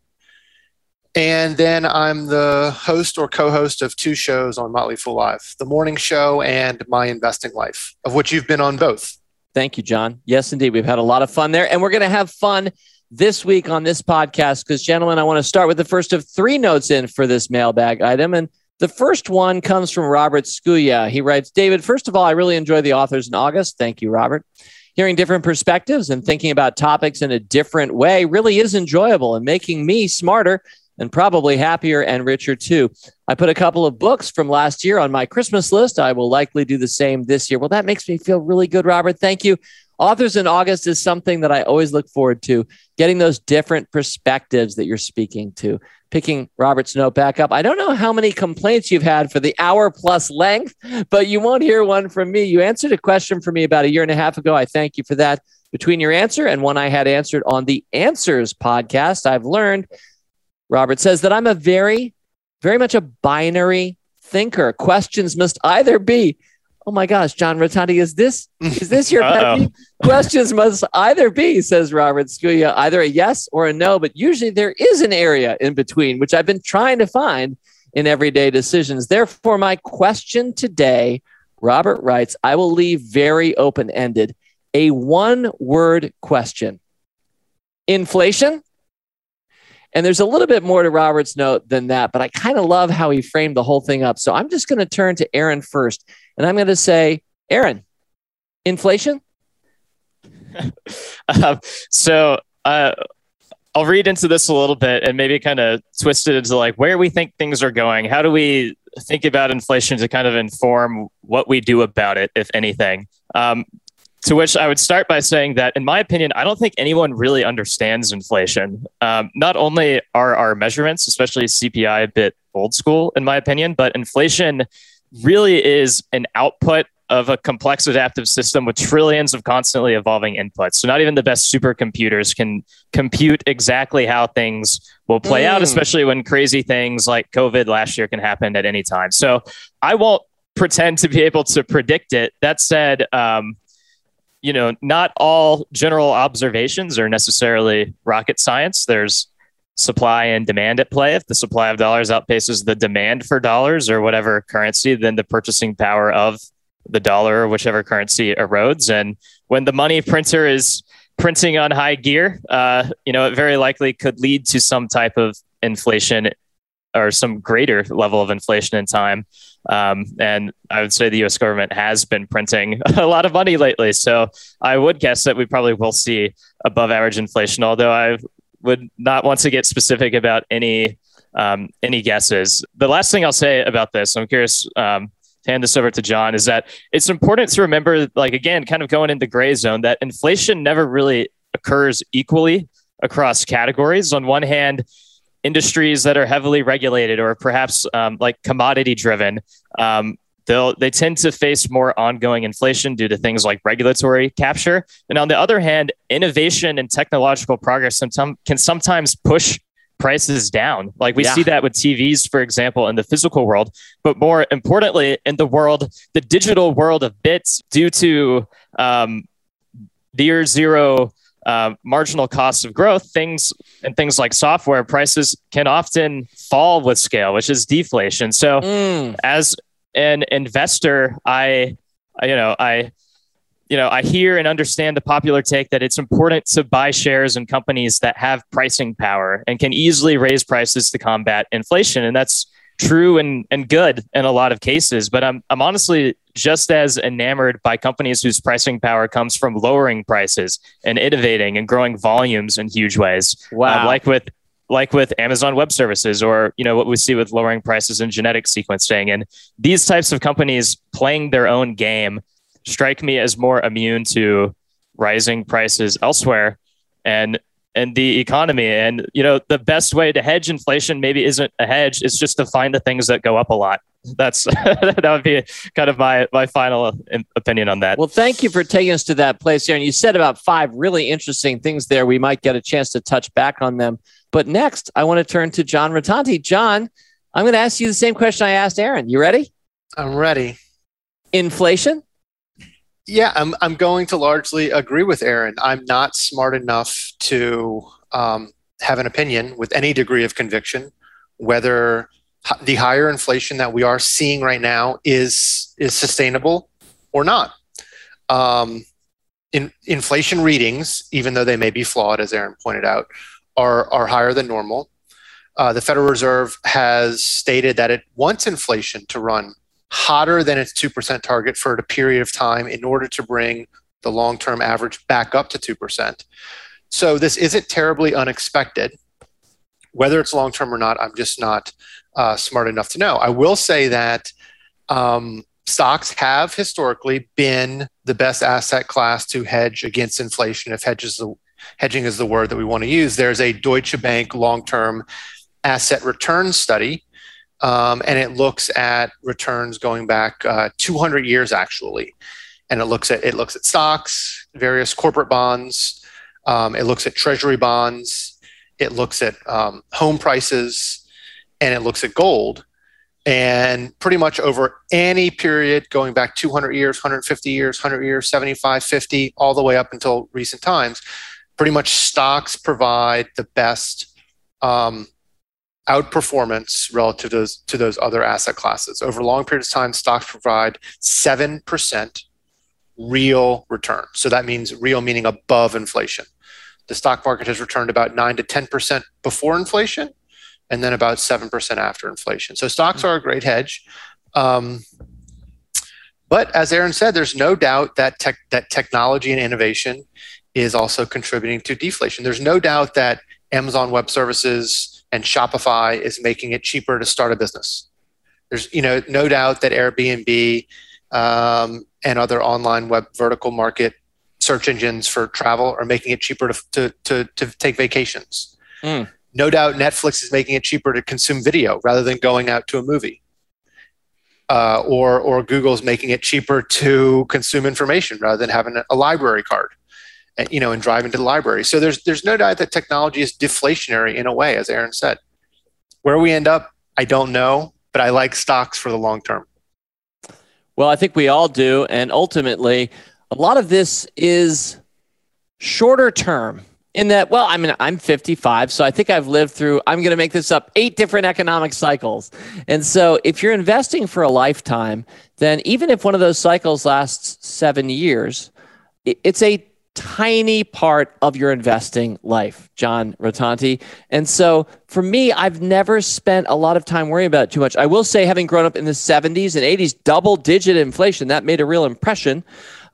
And then I'm the host or co-host of two shows on Motley Fool Live, The Morning Show and My Investing Life, of which you've been on both. Thank you, John. Yes, indeed. We've had a lot of fun there. And we're going to have fun this week on this podcast because, gentlemen, I want to start with the first of three notes in for this mailbag item. And the first one comes from Robert Scuya. He writes, David, first of all, I really enjoy the authors in August. Thank you, Robert. Hearing different perspectives and thinking about topics in a different way really is enjoyable and making me smarter and probably happier and richer too. I put a couple of books from last year on my Christmas list. I will likely do the same this year. Well, that makes me feel really good, Robert. Thank you. Authors in August is something that I always look forward to, getting those different perspectives that you're speaking to. Picking Robert's note back up. I don't know how many complaints you've had for the hour plus length, but you won't hear one from me. You answered a question for me about a year and a half ago. I thank you for that. Between your answer and one I had answered on the Answers podcast, I've learned, Robert says, that I'm a very, very much a binary thinker. Questions must either be, oh my gosh, John Rotonti, is this is this your pet peeve? Questions must either be, says Robert Scuya, either a yes or a no, but usually there is an area in between, which I've been trying to find in everyday decisions. Therefore, my question today, Robert writes, I will leave very open-ended, a one-word question. Inflation? And there's a little bit more to Robert's note than that, but I kind of love how he framed the whole thing up. So I'm just going to turn to Aaron first, and I'm going to say, Aaron, inflation? um, so uh, I'll read into this a little bit and maybe kind of twist it into like where we think things are going. How do we think about inflation to kind of inform what we do about it, if anything? Um, To which I would start by saying that, in my opinion, I don't think anyone really understands inflation. Um, not only are our measurements, especially C P I, a bit old school, in my opinion, but inflation really is an output of a complex adaptive system with trillions of constantly evolving inputs. So not even the best supercomputers can compute exactly how things will play mm. out, especially when crazy things like COVID last year can happen at any time. So I won't pretend to be able to predict it. That said, um, you know, not all general observations are necessarily rocket science. There's supply and demand at play. If the supply of dollars outpaces the demand for dollars or whatever currency, then the purchasing power of the dollar or whichever currency erodes. And when the money printer is printing on high gear, uh, you know, it very likely could lead to some type of inflation or some greater level of inflation in time. Um, and I would say the U S government has been printing a lot of money lately. So I would guess that we probably will see above average inflation, although I would not want to get specific about any um, any guesses. The last thing I'll say about this, I'm curious um, to hand this over to John, is that it's important to remember, like, again, kind of going into gray zone, that inflation never really occurs equally across categories. On one hand, industries that are heavily regulated or perhaps um, like commodity driven, um, they'll they tend to face more ongoing inflation due to things like regulatory capture. And on the other hand, innovation and technological progress can sometimes push prices down. Like we yeah. see that with T Vs, for example, in the physical world, but more importantly, in the world, the digital world of bits, due to um, near zero Uh, marginal costs of growth, things and things like software prices can often fall with scale, which is deflation. So, mm. as an investor, I, you know, I, you know, I hear and understand the popular take that it's important to buy shares in companies that have pricing power and can easily raise prices to combat inflation, and that's true and and good in a lot of cases. But I'm I'm honestly just as enamored by companies whose pricing power comes from lowering prices and innovating and growing volumes in huge ways. Wow. Uh, like with like with Amazon Web Services, or, you know, what we see with lowering prices in genetic sequencing. And these types of companies playing their own game strike me as more immune to rising prices elsewhere and and the economy. And, you know, the best way to hedge inflation maybe isn't a hedge, it's just to find the things that go up a lot. That's that would be kind of my my final opinion on that. Well, thank you for taking us to that place here. And you said about five really interesting things there. We might get a chance to touch back on them. But next, I want to turn to John Rotonti. John, I'm going to ask you the same question I asked Aaron. You ready? I'm ready. Inflation? Yeah, I'm I'm going to largely agree with Aaron. I'm not smart enough to um, have an opinion with any degree of conviction whether the higher inflation that we are seeing right now is is sustainable or not. Um, in, inflation readings, even though they may be flawed, as Aaron pointed out, are, are higher than normal. Uh, the Federal Reserve has stated that it wants inflation to run hotter than its two percent target for a period of time in order to bring the long-term average back up to two percent. So this isn't terribly unexpected. Whether it's long-term or not, I'm just not uh, smart enough to know. I will say that um, stocks have historically been the best asset class to hedge against inflation, if hedge is the, hedging is the word that we want to use. There's a Deutsche Bank long-term asset return study, um, and it looks at returns going back uh, two hundred years, actually. And it looks at it looks at stocks, various corporate bonds. Um, it looks at treasury bonds. It looks at um, home prices, and it looks at gold. And pretty much over any period going back two hundred years, one hundred fifty years, one hundred years, seventy-five, fifty, all the way up until recent times, pretty much stocks provide the best um, outperformance relative to those, to those other asset classes. Over long periods of time, stocks provide seven percent. Real return. So that means real meaning above inflation. The stock market has returned about nine to ten percent before inflation, and then about seven percent after inflation. So stocks are a great hedge. Um, but as Aaron said, there's no doubt that tech, that technology and innovation is also contributing to deflation. There's no doubt that Amazon Web Services and Shopify is making it cheaper to start a business. There's, you know, no doubt that Airbnb um, and other online web vertical market search engines for travel are making it cheaper to to to, to take vacations. Mm. No doubt Netflix is making it cheaper to consume video rather than going out to a movie. Uh, or or Google's making it cheaper to consume information rather than having a library card and, you know, and driving to the library. So there's there's no doubt that technology is deflationary in a way, as Aaron said. Where we end up, I don't know, but I like stocks for the long term. Well, I think we all do. And ultimately, a lot of this is shorter term in that, well, I mean, I'm fifty-five, so I think I've lived through, I'm going to make this up, eight different economic cycles. And so if you're investing for a lifetime, then even if one of those cycles lasts seven years, it's a tiny part of your investing life, John Rotonti. And so for me, I've never spent a lot of time worrying about it too much. I will say, having grown up in the seventies and eighties, double digit inflation, that made a real impression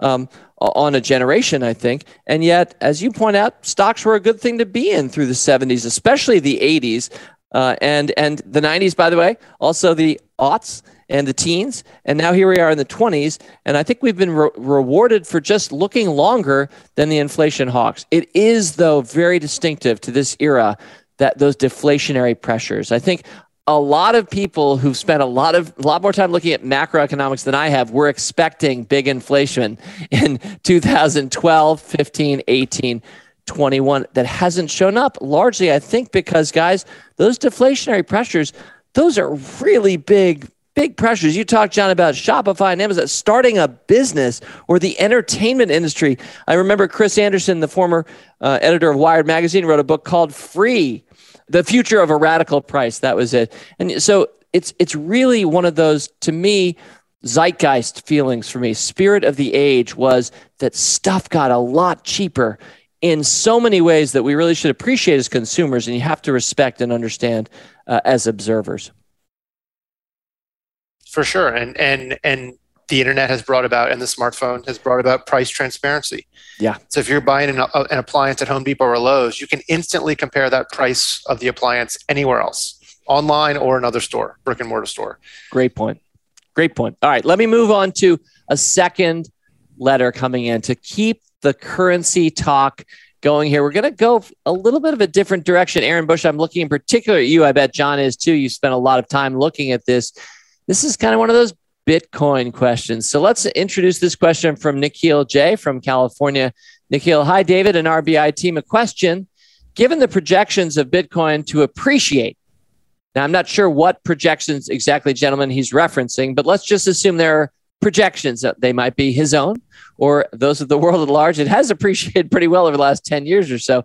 um, on a generation, I think. And yet, as you point out, stocks were a good thing to be in through the seventies, especially the eighties uh, and, and the nineties, by the way, also the aughts and the teens. And now here we are in the twenties. And I think we've been re- rewarded for just looking longer than the inflation hawks. It is, though, very distinctive to this era, that those deflationary pressures. I think a lot of people who've spent a lot of a lot more time looking at macroeconomics than I have were expecting big inflation in two thousand twelve, fifteen, eighteen, twenty-one. That hasn't shown up largely, I think, because, guys, those deflationary pressures, those are really big Big pressures. You talked, John, about Shopify and Amazon, starting a business, or the entertainment industry. I remember Chris Anderson, the former uh, editor of Wired magazine, wrote a book called Free, The Future of a Radical Price. That was it. And so it's it's really one of those, to me, zeitgeist feelings for me. Spirit of the age was that stuff got a lot cheaper in so many ways that we really should appreciate as consumers, and you have to respect and understand uh, as observers. For sure, and and and the internet has brought about, and the smartphone has brought about, price transparency. Yeah. So if you're buying an, uh, an appliance at Home Depot or Lowe's, you can instantly compare that price of the appliance anywhere else, online or another store, brick and mortar store. Great point. Great point. All right, let me move on to a second letter coming in to keep the currency talk going here. We're going to go a little bit of a different direction. Aaron Bush, I'm looking in particular at you. I bet John is too. You spent a lot of time looking at this. This is kind of one of those Bitcoin questions. So let's introduce this question from Nikhil J from California. Nikhil, hi, David and R B I team. A question: given the projections of Bitcoin to appreciate, now I'm not sure what projections exactly, gentlemen, he's referencing, but let's just assume there are projections that they might be his own or those of the world at large. It has appreciated pretty well over the last ten years or so.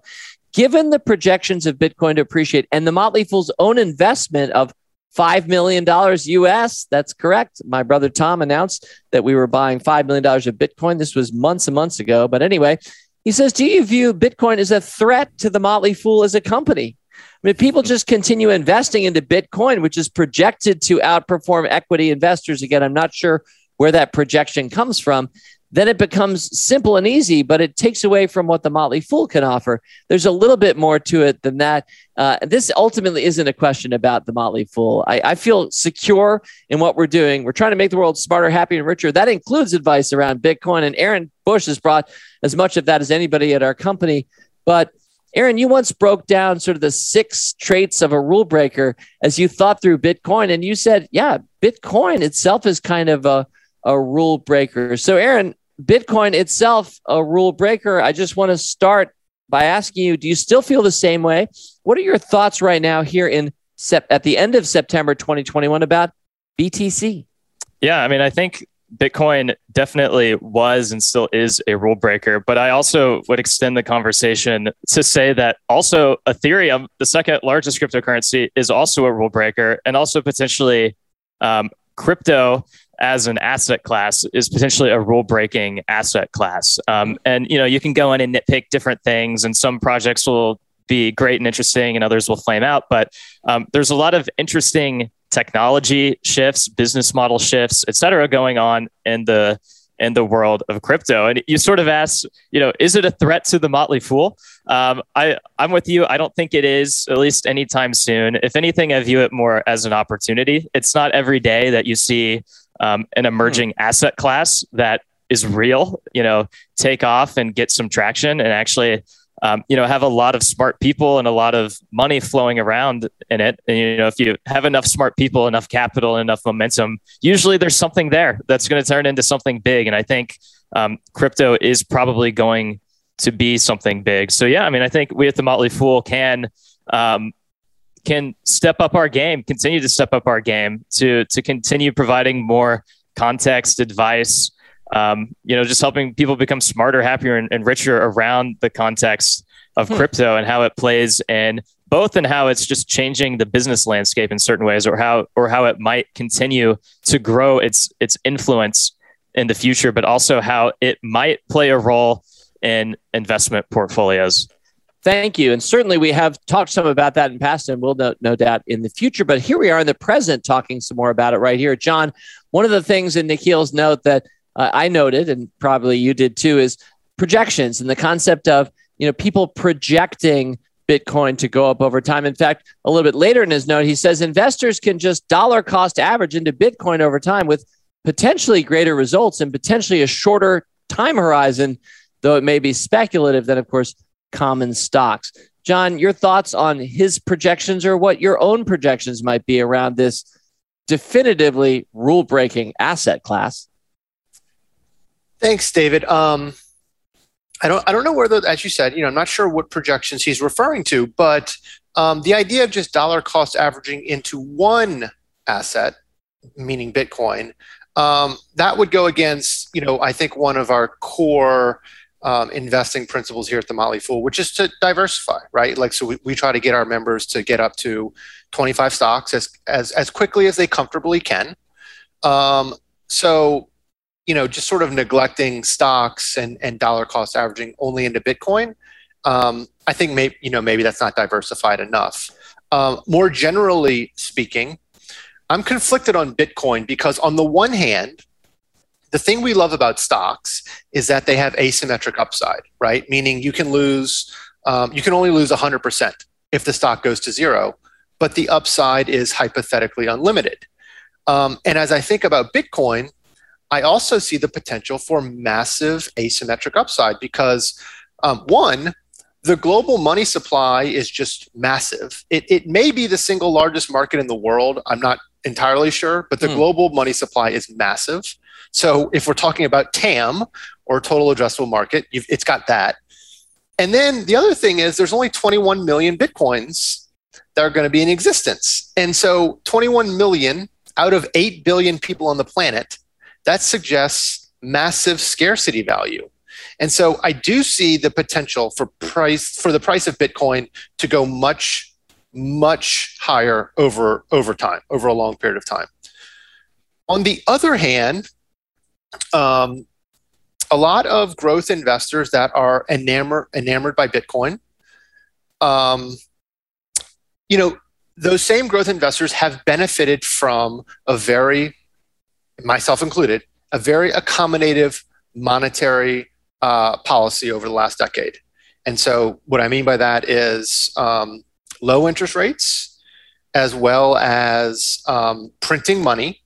Given the projections of Bitcoin to appreciate and the Motley Fool's own investment of five million dollars U S, that's correct. My brother Tom announced that we were buying five million dollars of Bitcoin. This was months and months ago. But anyway, he says, do you view Bitcoin as a threat to the Motley Fool as a company? I mean, people just continue investing into Bitcoin, which is projected to outperform equity investors. Again, I'm not sure where that projection comes from. Then it becomes simple and easy, but it takes away from what the Motley Fool can offer. There's a little bit more to it than that. Uh, this ultimately isn't a question about the Motley Fool. I, I feel secure in what we're doing. We're trying to make the world smarter, happier, and richer. That includes advice around Bitcoin. And Aaron Bush has brought as much of that as anybody at our company. But Aaron, you once broke down sort of the six traits of a rule breaker as you thought through Bitcoin. And you said, yeah, Bitcoin itself is kind of a, a rule breaker. So Aaron, Bitcoin itself, a rule breaker. I just want to start by asking you, do you still feel the same way? What are your thoughts right now here in sep- at the end of September twenty twenty-one about B T C? Yeah, I mean, I think Bitcoin definitely was and still is a rule breaker, but I also would extend the conversation to say that also Ethereum, the second largest cryptocurrency, is also a rule breaker, and also potentially um, crypto as an asset class is potentially a rule-breaking asset class. Um, and you know, you can go in and nitpick different things, and some projects will be great and interesting and others will flame out. But um, there's a lot of interesting technology shifts, business model shifts, et cetera, going on in the in the world of crypto. And you sort of ask, you know, is it a threat to the Motley Fool? Um, I, I'm with you. I don't think it is, at least anytime soon. If anything, I view it more as an opportunity. It's not every day that you see um, an emerging mm-hmm. asset class that is real, you know, take off and get some traction and actually, um, you know, have a lot of smart people and a lot of money flowing around in it. And, you know, if you have enough smart people, enough capital, and enough momentum, usually there's something there that's going to turn into something big. And I think um, crypto is probably going to be something big. So, yeah, I mean, I think we at the Motley Fool can, um, can step up our game, continue to step up our game to to continue providing more context, advice, um, you know, just helping people become smarter, happier, and, and richer around the context of hmm. crypto and how it plays in both, and how it's just changing the business landscape in certain ways, or how or how it might continue to grow its its influence in the future, but also how it might play a role in investment portfolios. Thank you. And certainly we have talked some about that in past, and we'll no, no doubt in the future. But here we are in the present talking some more about it right here. John, one of the things in Nikhil's note that uh, I noted, and probably you did too, is projections and the concept of, you know, people projecting Bitcoin to go up over time. In fact, a little bit later in his note, he says investors can just dollar cost average into Bitcoin over time with potentially greater results and potentially a shorter time horizon, though it may be speculative than, of course, common stocks. John, your thoughts on his projections, or what your own projections might be around this definitively rule-breaking asset class? Thanks, David. Um, I don't. I don't know whether, as you said, you know, I'm not sure what projections he's referring to, but um, the idea of just dollar cost averaging into one asset, meaning Bitcoin, um, that would go against, you know, I think one of our core Um, investing principles here at the Motley Fool, which is to diversify, right? Like, so we, we try to get our members to get up to twenty-five stocks as as as quickly as they comfortably can. Um, so, you know, just sort of neglecting stocks and and dollar cost averaging only into Bitcoin, um, I think maybe you know maybe that's not diversified enough. Um, more generally speaking, I'm conflicted on Bitcoin because on the one hand, the thing we love about stocks is that they have asymmetric upside, right? Meaning you can lose, um, you can only lose one hundred percent if the stock goes to zero, but the upside is hypothetically unlimited. Um, and as I think about Bitcoin, I also see the potential for massive asymmetric upside because um, one, the global money supply is just massive. It, it may be the single largest market in the world. I'm not entirely sure, but the mm. global money supply is massive. So if we're talking about T A M, or total addressable market, you've, it's got that. And then the other thing is there's only twenty-one million Bitcoins that are going to be in existence. And so twenty-one million out of eight billion people on the planet, that suggests massive scarcity value. And so I do see the potential for price for the price of Bitcoin to go much, much higher over, over time, over a long period of time. On the other hand, um, a lot of growth investors that are enamored, enamored by Bitcoin, um, you know, those same growth investors have benefited from a very, myself included, a very accommodative monetary uh, policy over the last decade. And so what I mean by that is um, low interest rates, as well as um, printing money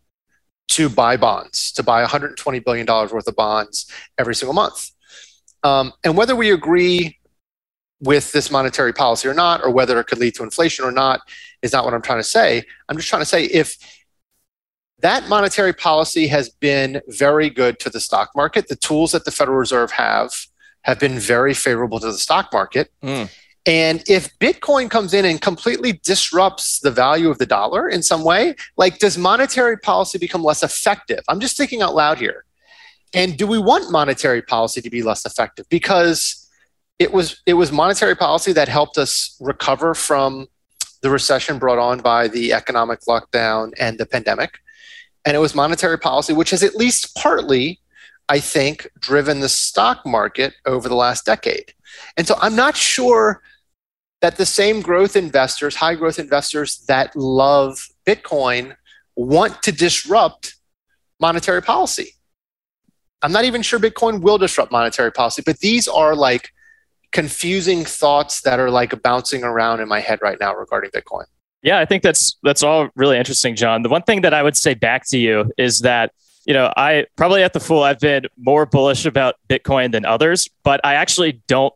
to buy bonds, to buy one hundred twenty billion dollars worth of bonds every single month. Um, and whether we agree with this monetary policy or not, or whether it could lead to inflation or not, is not what I'm trying to say. I'm just trying to say if that monetary policy has been very good to the stock market, the tools that the Federal Reserve have have been very favorable to the stock market. Mm. And if Bitcoin comes in and completely disrupts the value of the dollar in some way, like does monetary policy become less effective? I'm just thinking out loud here. And do we want monetary policy to be less effective? Because it was it was monetary policy that helped us recover from the recession brought on by the economic lockdown and the pandemic. And it was monetary policy which has at least partly, I think, driven the stock market over the last decade. And so I'm not sure that the same growth investors, high growth investors that love Bitcoin want to disrupt monetary policy. I'm not even sure Bitcoin will disrupt monetary policy, but these are like confusing thoughts that are like bouncing around in my head right now regarding Bitcoin. Yeah, I think that's that's all really interesting, John. The one thing that I would say back to you is that, you know, I probably at the Fool, I've been more bullish about Bitcoin than others, but I actually don't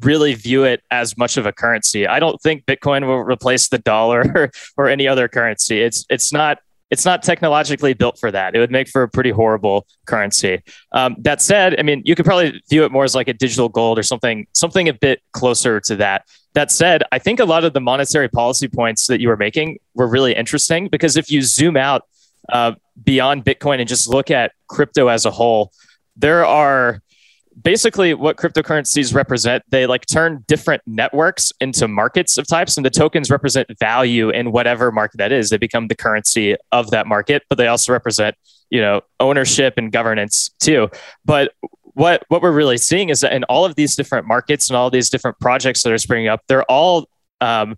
really view it as much of a currency. I don't think Bitcoin will replace the dollar or, or any other currency. It's it's not it's not technologically built for that. It would make for a pretty horrible currency. Um, that said, I mean, you could probably view it more as like a digital gold or something, something a bit closer to that. That said, I think a lot of the monetary policy points that you were making were really interesting, because if you zoom out uh, beyond Bitcoin and just look at crypto as a whole, there are basically what cryptocurrencies represent. They like turn different networks into markets of types, and the tokens represent value in whatever market that is. They become the currency of that market, but they also represent, you know, ownership and governance too. But What what we're really seeing is that in all of these different markets and all these different projects that are springing up, they're all um,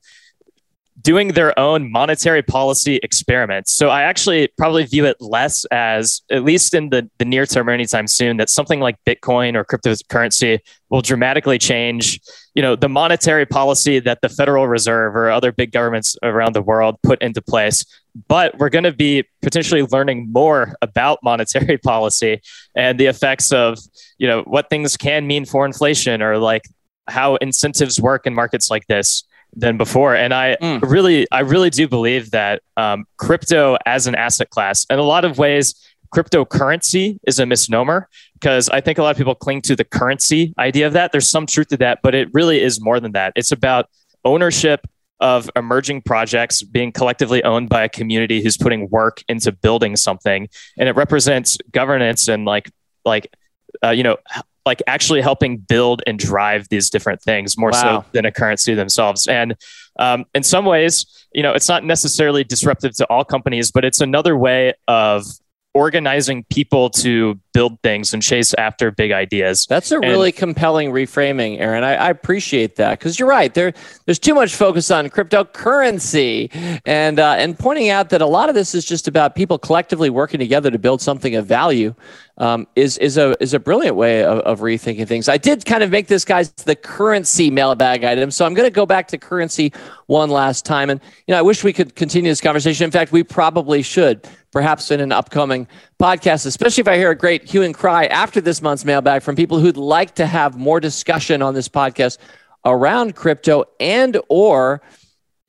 doing their own monetary policy experiments. So I actually probably view it less as, at least in the, the near term or anytime soon, that something like Bitcoin or cryptocurrency will dramatically change, you know, the monetary policy that the Federal Reserve or other big governments around the world put into place. But we're going to be potentially learning more about monetary policy and the effects of, you know, what things can mean for inflation or like how incentives work in markets like this than before. And I mm. really, I really do believe that um, crypto as an asset class, in a lot of ways, cryptocurrency is a misnomer, because I think a lot of people cling to the currency idea of that. There's some truth to that, but it really is more than that. It's about ownership of emerging projects being collectively owned by a community who's putting work into building something. And it represents governance and like, like, uh, you know, like actually helping build and drive these different things more wow. so than a currency themselves. And um, in some ways, you know, it's not necessarily disruptive to all companies, but it's another way of organizing people to build things and chase after big ideas. That's a really and, compelling reframing, Aaron. I, I appreciate that, because you're right. There, there's too much focus on cryptocurrency and uh, and pointing out that a lot of this is just about people collectively working together to build something of value. Um, is is a is a brilliant way of, of rethinking things. I did kind of make this, guys, the currency mailbag item, so I'm going to go back to currency one last time. And you know, I wish we could continue this conversation. In fact, we probably should, perhaps in an upcoming podcast, especially if I hear a great hue and cry after this month's mailbag from people who'd like to have more discussion on this podcast around crypto and or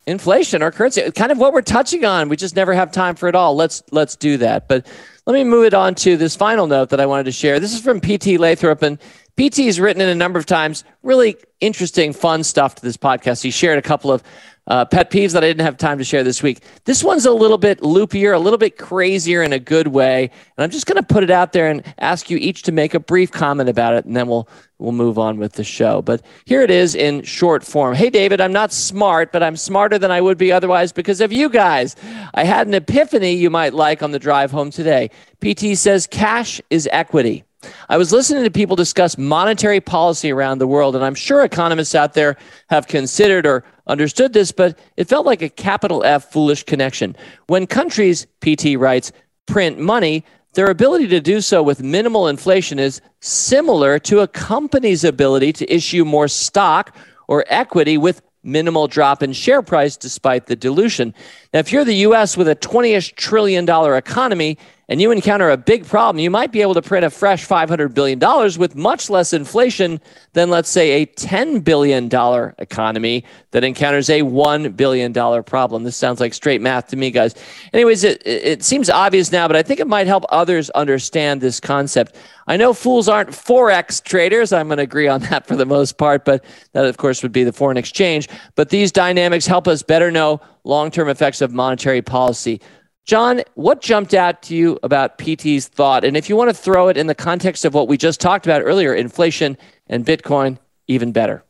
inflation or currency, kind of what we're touching on. We just never have time for it all. Let's let's do that. But let me move it on to this final note that I wanted to share. This is from P T Lathrop, and P T has written in a number of times, really interesting, fun stuff to this podcast. He shared a couple of uh, pet peeves that I didn't have time to share this week. This one's a little bit loopier, a little bit crazier in a good way. And I'm just going to put it out there and ask you each to make a brief comment about it, and then we'll we'll move on with the show. But here it is in short form. Hey, David, I'm not smart, but I'm smarter than I would be otherwise because of you guys. I had an epiphany you might like on the drive home today. P T says cash is equity. I was listening to people discuss monetary policy around the world, and I'm sure economists out there have considered or understood this, but it felt like a capital F foolish connection. When countries, P T writes, print money, their ability to do so with minimal inflation is similar to a company's ability to issue more stock or equity with minimal drop in share price despite the dilution. Now, if you're the U S with a twenty-ish trillion dollar economy and you encounter a big problem, you might be able to print a fresh five hundred billion dollars with much less inflation than, let's say, a ten billion dollars economy that encounters a one billion dollars problem. This sounds like straight math to me, guys. Anyways, it, it seems obvious now, but I think it might help others understand this concept. I know fools aren't Forex traders. I'm going to agree on that for the most part, but that, of course, would be the foreign exchange. But these dynamics help us better know long-term effects of monetary policy. John, what jumped out to you about P T's thought? And if you want to throw it in the context of what we just talked about earlier, inflation and Bitcoin, even better.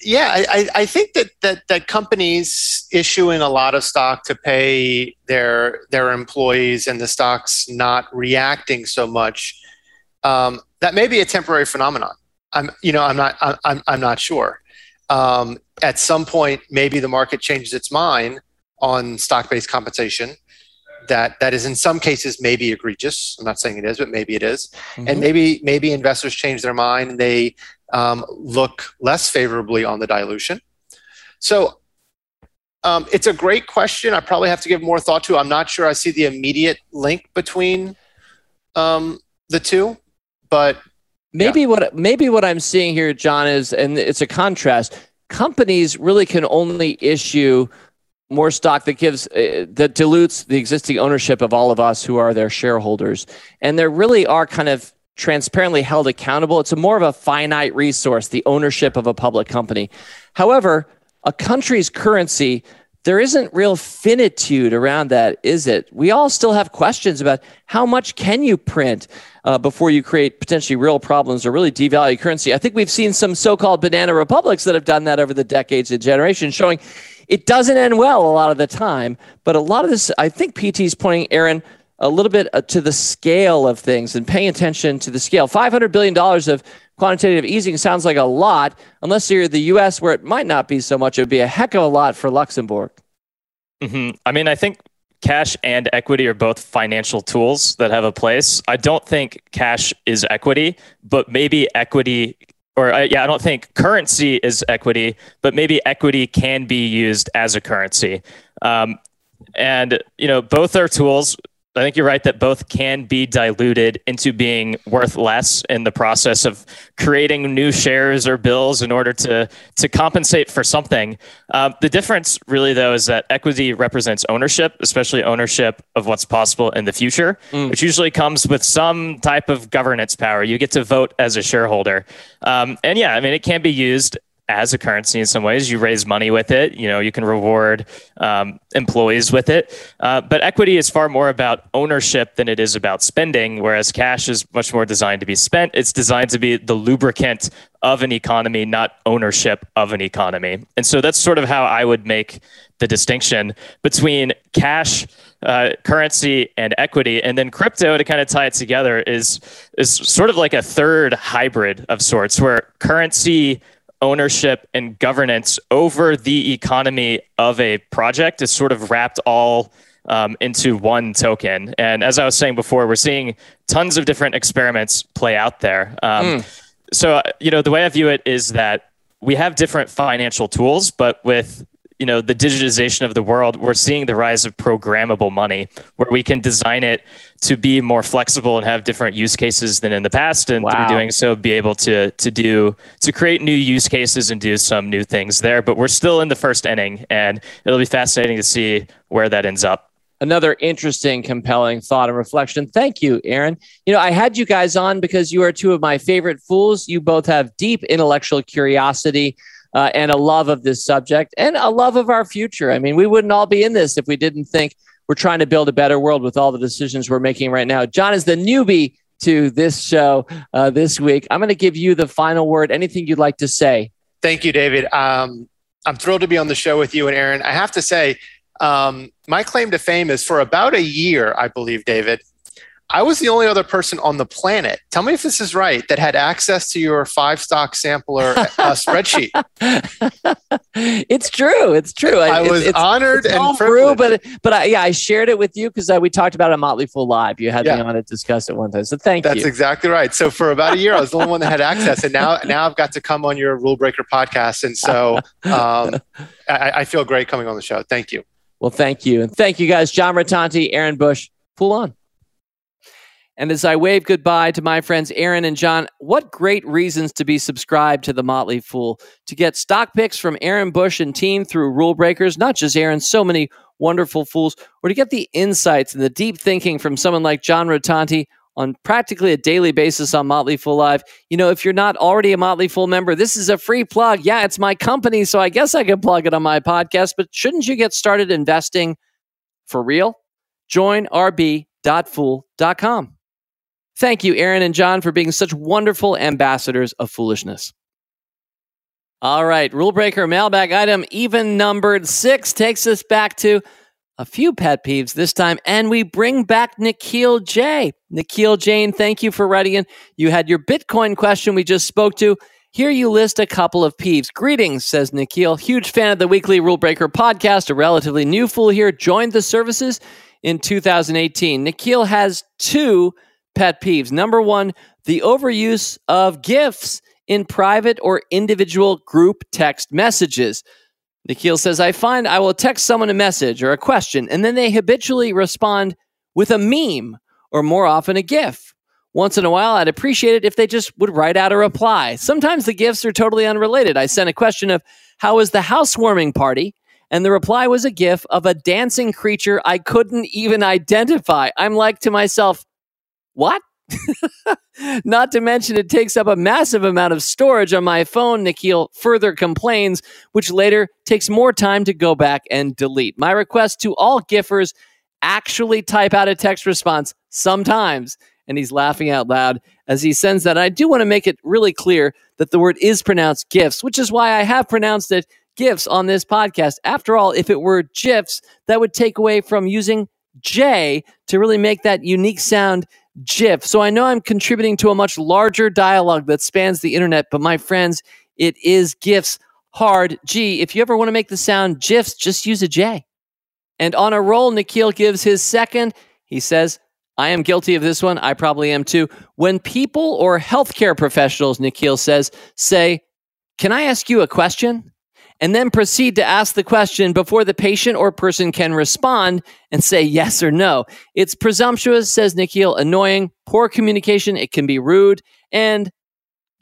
Yeah, I, I think that, that that companies issuing a lot of stock to pay their their employees and the stock's not reacting so much, um, that may be a temporary phenomenon. I'm you know I'm not I'm I'm not sure. Um, at some point, maybe the market changes its mind on stock-based compensation. That that is in some cases maybe egregious. I'm not saying it is, but maybe it is. Mm-hmm. And maybe maybe investors change their mind and they um, look less favorably on the dilution. So um, it's a great question. I probably have to give more thought to. I'm not sure I see the immediate link between um, the two, but maybe yeah. what maybe what I'm seeing here, John, is, and it's a contrast. Companies really can only issue more stock that gives uh, that dilutes the existing ownership of all of us who are their shareholders, and they really are kind of transparently held accountable. It's a more of a finite resource, the ownership of a public company. However, a country's currency, there isn't real finitude around that, is it? We all still have questions about how much can you print uh, before you create potentially real problems or really devalue currency. I think we've seen some so-called banana republics that have done that over the decades and generations, showing it doesn't end well a lot of the time. But a lot of this, I think P T is pointing, Aaron, a little bit to the scale of things and paying attention to the scale. five hundred billion dollars of quantitative easing sounds like a lot, unless you're the U S where it might not be so much. It would be a heck of a lot for Luxembourg. Mm-hmm. I mean, I think cash and equity are both financial tools that have a place. I don't think cash is equity, but maybe equity, or uh, yeah, I don't think currency is equity, but maybe equity can be used as a currency. Um, and, you know, both are tools. I think you're right that both can be diluted into being worth less in the process of creating new shares or bills in order to to compensate for something. Uh, the difference really, though, is that equity represents ownership, especially ownership of what's possible in the future, mm. which usually comes with some type of governance power. You get to vote as a shareholder. Um, and yeah, I mean, it can be used as a currency in some ways. You raise money with it, you know, you can reward um, employees with it. Uh, but equity is far more about ownership than it is about spending, whereas cash is much more designed to be spent. It's designed to be the lubricant of an economy, not ownership of an economy. And so that's sort of how I would make the distinction between cash, uh, currency, and equity. And then crypto, to kind of tie it together, is is sort of like a third hybrid of sorts, where currency, ownership, and governance over the economy of a project is sort of wrapped all um, into one token. And as I was saying before, we're seeing tons of different experiments play out there. Um, mm. So, you know, the way I view it is that we have different financial tools, but with, you know, the digitization of the world, we're seeing the rise of programmable money, where we can design it to be more flexible and have different use cases than in the past. And wow. through doing so, be able to to do to create new use cases and do some new things there. But we're still in the first inning, and it'll be fascinating to see where that ends up. another interesting, compelling thought and reflection. Thank you, Aaron. You know, I had you guys on because you are two of my favorite fools. You both have deep intellectual curiosity uh, and a love of this subject and a love of our future. I mean, we wouldn't all be in this if we didn't think we're trying to build a better world with all the decisions we're making right now. John is the newbie to this show uh, this week. I'm going to give you the final word. Anything you'd like to say? Thank you, David. Um, I'm thrilled to be on the show with you and Aaron. I have to say, um, my claim to fame is for about a year, I believe, David, I was the only other person on the planet, tell me if this is right, that had access to your five stock sampler uh, spreadsheet. It's true. It's true. I, I was it's, honored it's and privileged. Through, but but I, yeah, I shared it with you because we talked about it on Motley Fool Live. You had yeah. me on to discuss it one time. So thank That's you. That's exactly right. So for about a year, I was the only one that had access. And now, now I've got to come on your Rule Breaker podcast. And so um, I, I feel great coming on the show. Thank you. Well, thank you. And thank you guys, John Rotonti, Aaron Bush. Fool on. And as I wave goodbye to my friends Aaron and John, what great reasons to be subscribed to The Motley Fool. To get stock picks from Aaron Bush and team through Rule Breakers, not just Aaron, so many wonderful fools, or to get the insights and the deep thinking from someone like John Rotonti on practically a daily basis on Motley Fool Live. You know, if you're not already a Motley Fool member, this is a free plug. Yeah, it's my company, so I guess I can plug it on my podcast, but shouldn't you get started investing for real? Join r b dot fool dot com. Thank you, Aaron and John, for being such wonderful ambassadors of foolishness. All right, Rule Breaker mailbag item, even numbered six, takes us back to a few pet peeves this time, and we bring back Nikhil J. Nikhil Jane, thank you for writing in. You had your Bitcoin question we just spoke to. Here you list a couple of peeves. Greetings, says Nikhil. Huge fan of the weekly Rule Breaker podcast, a relatively new fool here, joined the services in two thousand eighteen. Nikhil has two pet peeves. Number one, the overuse of GIFs in private or individual group text messages. Nikhil says, I find I will text someone a message or a question, and then they habitually respond with a meme or more often a GIF. Once in a while, I'd appreciate it if they just would write out a reply. Sometimes the GIFs are totally unrelated. I sent a question of, how is the housewarming party? And the reply was a GIF of a dancing creature I couldn't even identify. I'm like to myself, what? Not to mention it takes up a massive amount of storage on my phone, Nikhil further complains, which later takes more time to go back and delete. My request to all GIFers, actually type out a text response sometimes. And he's laughing out loud as he sends that. I do want to make it really clear that the word is pronounced GIFs, which is why I have pronounced it GIFs on this podcast. After all, if it were GIFs, that would take away from using J to really make that unique sound GIF. So I know I'm contributing to a much larger dialogue that spans the internet, but my friends, it is GIFs, hard G. If you ever want to make the sound GIFs, just use a J. And on a roll, Nikhil gives his second. He says, I am guilty of this one. I probably am too. When people or healthcare professionals, Nikhil says, say, can I ask you a question? And then proceed to ask the question before the patient or person can respond and say yes or no. It's presumptuous, says Nikhil, annoying, poor communication, it can be rude, and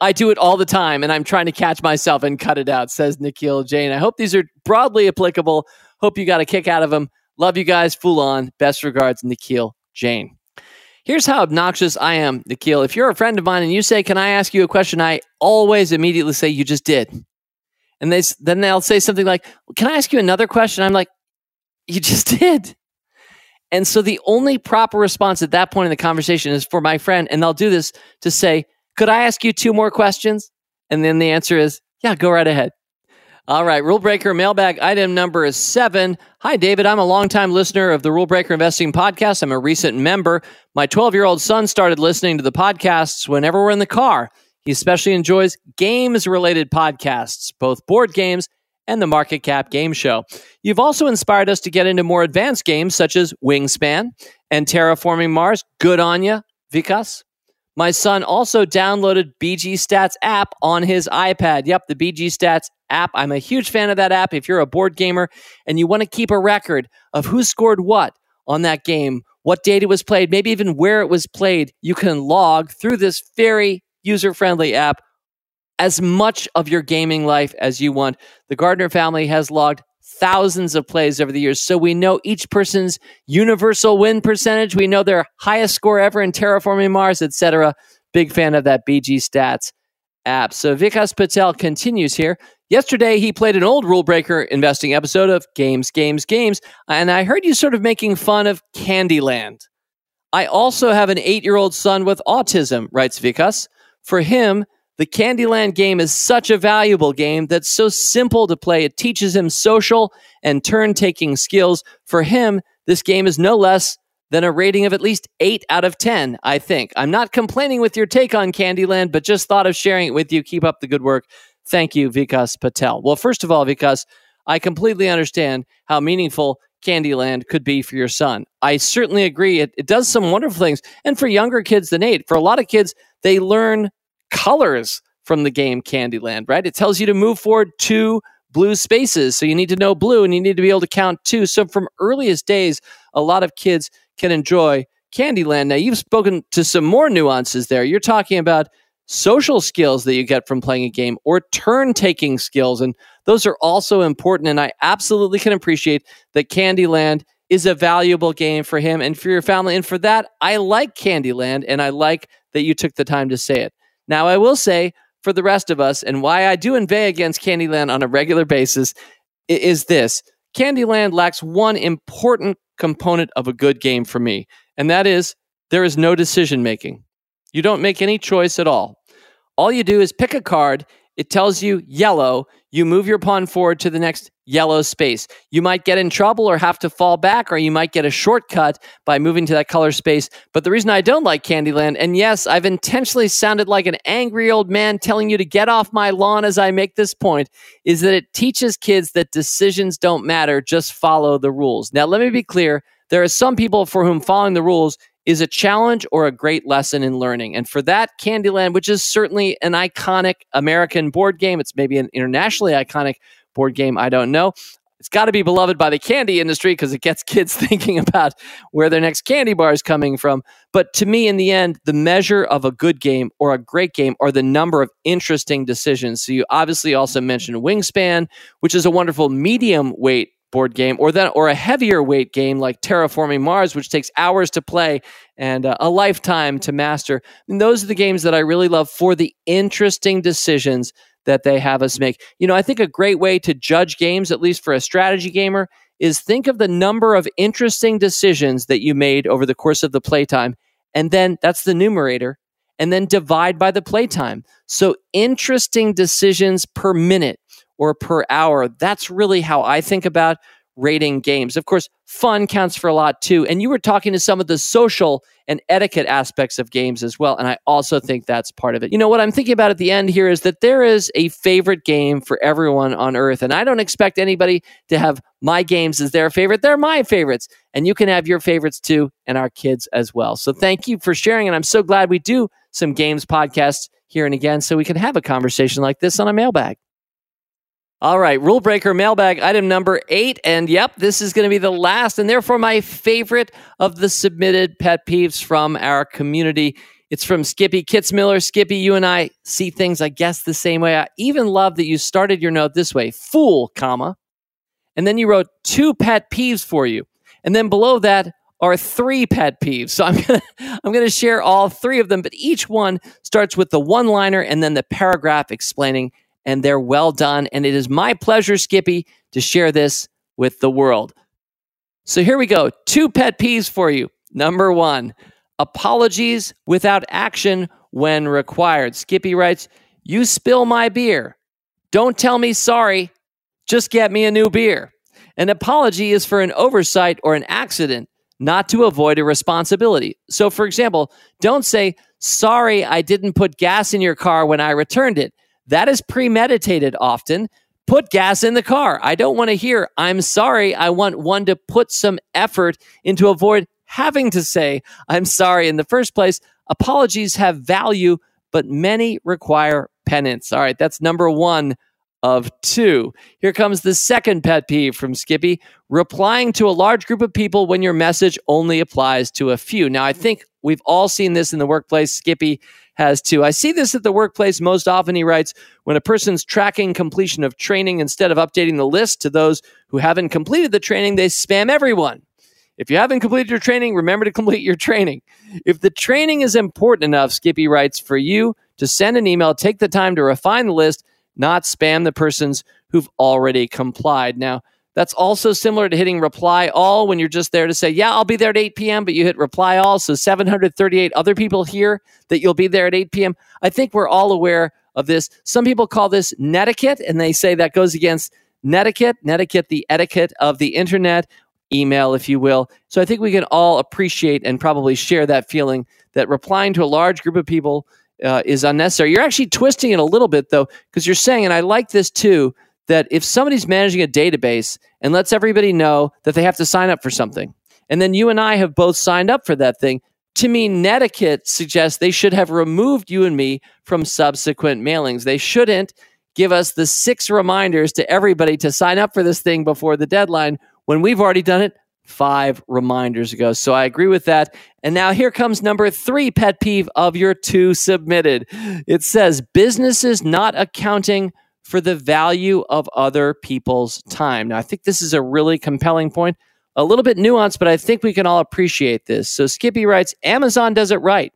I do it all the time, and I'm trying to catch myself and cut it out, says Nikhil Jane. I hope these are broadly applicable. Hope you got a kick out of them. Love you guys. Fool on. Best regards, Nikhil Jane. Here's how obnoxious I am, Nikhil. If you're a friend of mine and you say, can I ask you a question? I always immediately say, you just did. And they, then they'll say something like, can I ask you another question? I'm like, you just did. And so the only proper response at that point in the conversation is for my friend, and they'll do this, to say, could I ask you two more questions? And then the answer is, yeah, go right ahead. All right, Rule Breaker mailbag item number is seven. Hi, David. I'm a longtime listener of the Rule Breaker Investing Podcast. I'm a recent member. My twelve-year-old son started listening to the podcasts whenever we're in the car. He especially enjoys games-related podcasts, both board games and the Market Cap Game Show. You've also inspired us to get into more advanced games such as Wingspan and Terraforming Mars. Good on ya, Vikas. My son also downloaded B G Stats app on his iPad. Yep, the B G Stats app. I'm a huge fan of that app. If you're a board gamer and you want to keep a record of who scored what on that game, what date it was played, maybe even where it was played, you can log through this very user-friendly app as much of your gaming life as you want. The Gardner family has logged thousands of plays over the years. So we know each person's universal win percentage. We know their highest score ever in Terraforming Mars, et cetera. Big fan of that B G Stats app. So Vikas Patel continues here. Yesterday, he played an old Rule Breaker investing episode of Games, Games, Games, and I heard you sort of making fun of Candyland. I also have an eight-year-old son with autism, writes Vikas. For him, the Candyland game is such a valuable game that's so simple to play. It teaches him social and turn-taking skills. For him, this game is no less than a rating of at least eight out of ten, I think. I'm not complaining with your take on Candyland, but just thought of sharing it with you. Keep up the good work. Thank you, Vikas Patel. Well, first of all, Vikas, I completely understand how meaningful Candyland could be for your son. I certainly agree. It, it does some wonderful things. And for younger kids than eight, for a lot of kids, they learn colors from the game Candyland, right? It tells you to move forward two blue spaces. So you need to know blue and you need to be able to count two. So from earliest days, a lot of kids can enjoy Candyland. Now, you've spoken to some more nuances there. You're talking about social skills that you get from playing a game or turn-taking skills, and those are also important, and I absolutely can appreciate that Candyland is a valuable game for him and for your family, and for that, I like Candyland, and I like that you took the time to say it. Now, I will say, for the rest of us, and why I do inveigh against Candyland on a regular basis, is this. Candyland lacks one important component of a good game for me, and that is there is no decision-making. You don't make any choice at all. All you do is pick a card. It tells you yellow. You move your pawn forward to the next yellow space. You might get in trouble or have to fall back, or you might get a shortcut by moving to that color space. But the reason I don't like Candyland, and yes, I've intentionally sounded like an angry old man telling you to get off my lawn as I make this point, is that it teaches kids that decisions don't matter. Just follow the rules. Now, let me be clear. There are some people for whom following the rules is a challenge or a great lesson in learning. And for that, Candyland, which is certainly an iconic American board game, it's maybe an internationally iconic board game, I don't know. It's got to be beloved by the candy industry because it gets kids thinking about where their next candy bar is coming from. But to me, in the end, the measure of a good game or a great game are the number of interesting decisions. So you obviously also mentioned Wingspan, which is a wonderful medium weight board game, or then or a heavier weight game like Terraforming Mars, which takes hours to play and uh, a lifetime to master. And those are the games that I really love for the interesting decisions that they have us make. You know, I think a great way to judge games, at least for a strategy gamer, is think of the number of interesting decisions that you made over the course of the playtime, and then that's the numerator, and then divide by the playtime. So interesting decisions per minute or per hour. That's really how I think about rating games. Of course, fun counts for a lot too. And you were talking to some of the social and etiquette aspects of games as well. And I also think that's part of it. You know, what I'm thinking about at the end here is that there is a favorite game for everyone on earth. And I don't expect anybody to have my games as their favorite. They're my favorites. And you can have your favorites too, and our kids as well. So thank you for sharing. And I'm so glad we do some games podcasts here and again so we can have a conversation like this on a mailbag. All right, Rule Breaker Mailbag, item number eight. And yep, this is going to be the last and therefore my favorite of the submitted pet peeves from our community. It's from Skippy Kitzmiller. Skippy, you and I see things, I guess, the same way. I even love that you started your note this way, fool, comma. And then you wrote two pet peeves for you. And then below that are three pet peeves. So I'm going to I'm going to share all three of them, but each one starts with the one-liner and then the paragraph explaining. And they're well done. And it is my pleasure, Skippy, to share this with the world. So here we go. Two pet peeves for you. Number one, apologies without action when required. Skippy writes, you spill my beer. Don't tell me sorry. Just get me a new beer. An apology is for an oversight or an accident, not to avoid a responsibility. So, for example, don't say, sorry, I didn't put gas in your car when I returned it. That is premeditated often. Put gas in the car. I don't want to hear, I'm sorry. I want one to put some effort into avoid having to say, I'm sorry in the first place. Apologies have value, but many require penance. All right, that's number one of two. Here comes the second pet peeve from Skippy. Replying to a large group of people when your message only applies to a few. Now, I think we've all seen this in the workplace, Skippy. has too. I see this at the workplace most often, he writes, when a person's tracking completion of training, instead of updating the list to those who haven't completed the training, they spam everyone. If you haven't completed your training, remember to complete your training. If the training is important enough, Skippy writes, for you to send an email, take the time to refine the list, not spam the persons who've already complied. Now, that's also similar to hitting reply all when you're just there to say, yeah, I'll be there at eight p.m., but you hit reply all. So seven hundred thirty-eight other people hear that you'll be there at eight p.m. I think we're all aware of this. Some people call this netiquette, and they say that goes against netiquette, netiquette, the etiquette of the internet, email, if you will. So I think we can all appreciate and probably share that feeling that replying to a large group of people uh, is unnecessary. You're actually twisting it a little bit, though, because you're saying, and I like this too, that if somebody's managing a database and lets everybody know that they have to sign up for something, and then you and I have both signed up for that thing, to me, netiquette suggests they should have removed you and me from subsequent mailings. They shouldn't give us the six reminders to everybody to sign up for this thing before the deadline when we've already done it five reminders ago. So I agree with that. And now here comes number three pet peeve of your two submitted. It says, businesses not accounting for the value of other people's time. Now, I think this is a really compelling point, a little bit nuanced, but I think we can all appreciate this. So Skippy writes, Amazon does it right.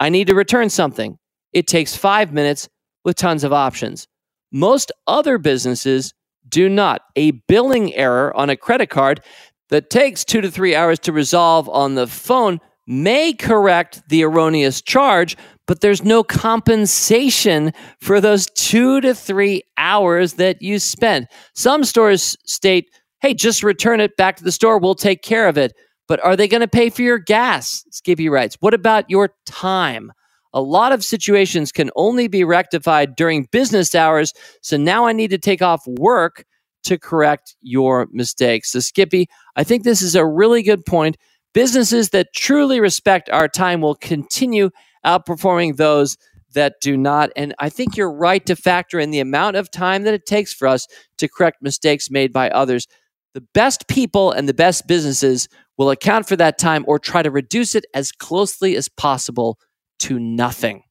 I need to return something. It takes five minutes with tons of options. Most other businesses do not. A billing error on a credit card that takes two to three hours to resolve on the phone may correct the erroneous charge, but there's no compensation for those two to three hours that you spend. Some stores state, hey, just return it back to the store. We'll take care of it. But are they going to pay for your gas? Skippy writes, what about your time? A lot of situations can only be rectified during business hours. So now I need to take off work to correct your mistakes. So Skippy, I think this is a really good point. Businesses that truly respect our time will continue outperforming those that do not. And I think you're right to factor in the amount of time that it takes for us to correct mistakes made by others. The best people and the best businesses will account for that time or try to reduce it as closely as possible to nothing.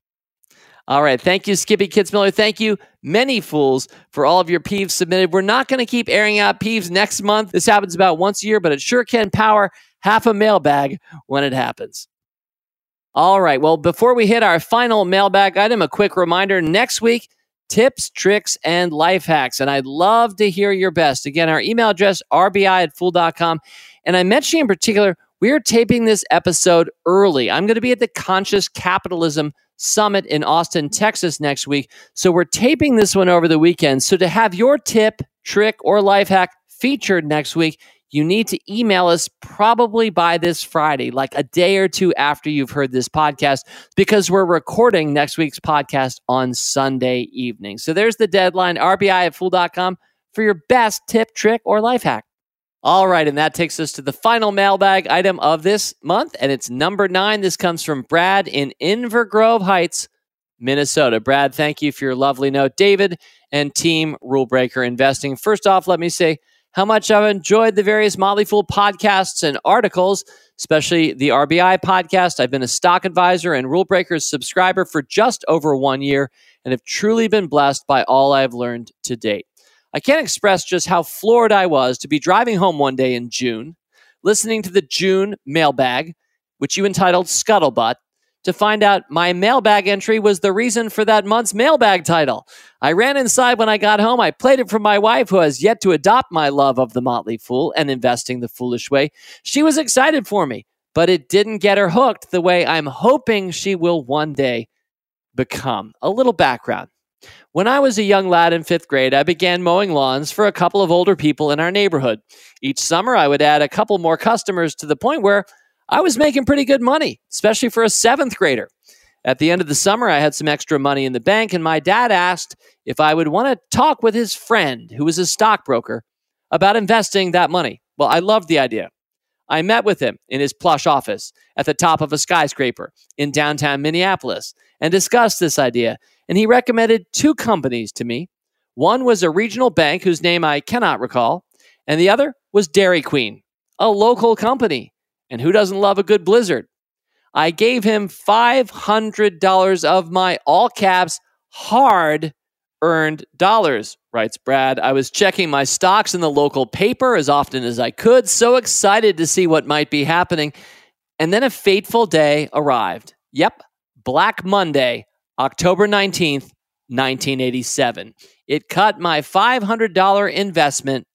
All right. Thank you, Skippy Kitzmiller. Thank you, many fools, for all of your peeves submitted. We're not going to keep airing out peeves next month. This happens about once a year, but it sure can power half a mailbag when it happens. All right. Well, before we hit our final mailbag item, a quick reminder. Next week, tips, tricks, and life hacks. And I'd love to hear your best. Again, our email address, r b i at fool dot com. And I mentioned in particular, we're taping this episode early. I'm going to be at the Conscious Capitalism Summit in Austin, Texas next week. So we're taping this one over the weekend. So to have your tip, trick, or life hack featured next week, you need to email us probably by this Friday, like a day or two after you've heard this podcast, because we're recording next week's podcast on Sunday evening. So there's the deadline, r b i at fool dot com, for your best tip, trick, or life hack. All right, and that takes us to the final mailbag item of this month, and it's number nine. This comes from Brad in Inver Grove Heights, Minnesota. Brad, thank you for your lovely note. David and team Rule Breaker Investing. First off, let me say how much I've enjoyed the various Motley Fool podcasts and articles, especially the R B I podcast. I've been a Stock Advisor and Rule Breakers subscriber for just over one year and have truly been blessed by all I've learned to date. I can't express just how floored I was to be driving home one day in June, listening to the June mailbag, which you entitled Scuttlebutt, to find out my mailbag entry was the reason for that month's mailbag title. I ran inside when I got home. I played it for my wife, who has yet to adopt my love of the Motley Fool and investing the foolish way. She was excited for me, but it didn't get her hooked the way I'm hoping she will one day become. A little background. When I was a young lad in fifth grade, I began mowing lawns for a couple of older people in our neighborhood. Each summer, I would add a couple more customers to the point where I was making pretty good money, especially for a seventh grader. At the end of the summer, I had some extra money in the bank, and my dad asked if I would want to talk with his friend, who was a stockbroker, about investing that money. Well, I loved the idea. I met with him in his plush office at the top of a skyscraper in downtown Minneapolis and discussed this idea, and he recommended two companies to me. One was a regional bank whose name I cannot recall, and the other was Dairy Queen, a local company. And who doesn't love a good blizzard? I gave him five hundred dollars of my all caps hard earned dollars, writes Brad. I was checking my stocks in the local paper as often as I could, so excited to see what might be happening. And then a fateful day arrived. Yep, Black Monday, October nineteenth, nineteen eighty-seven. It cut my five hundred dollars investment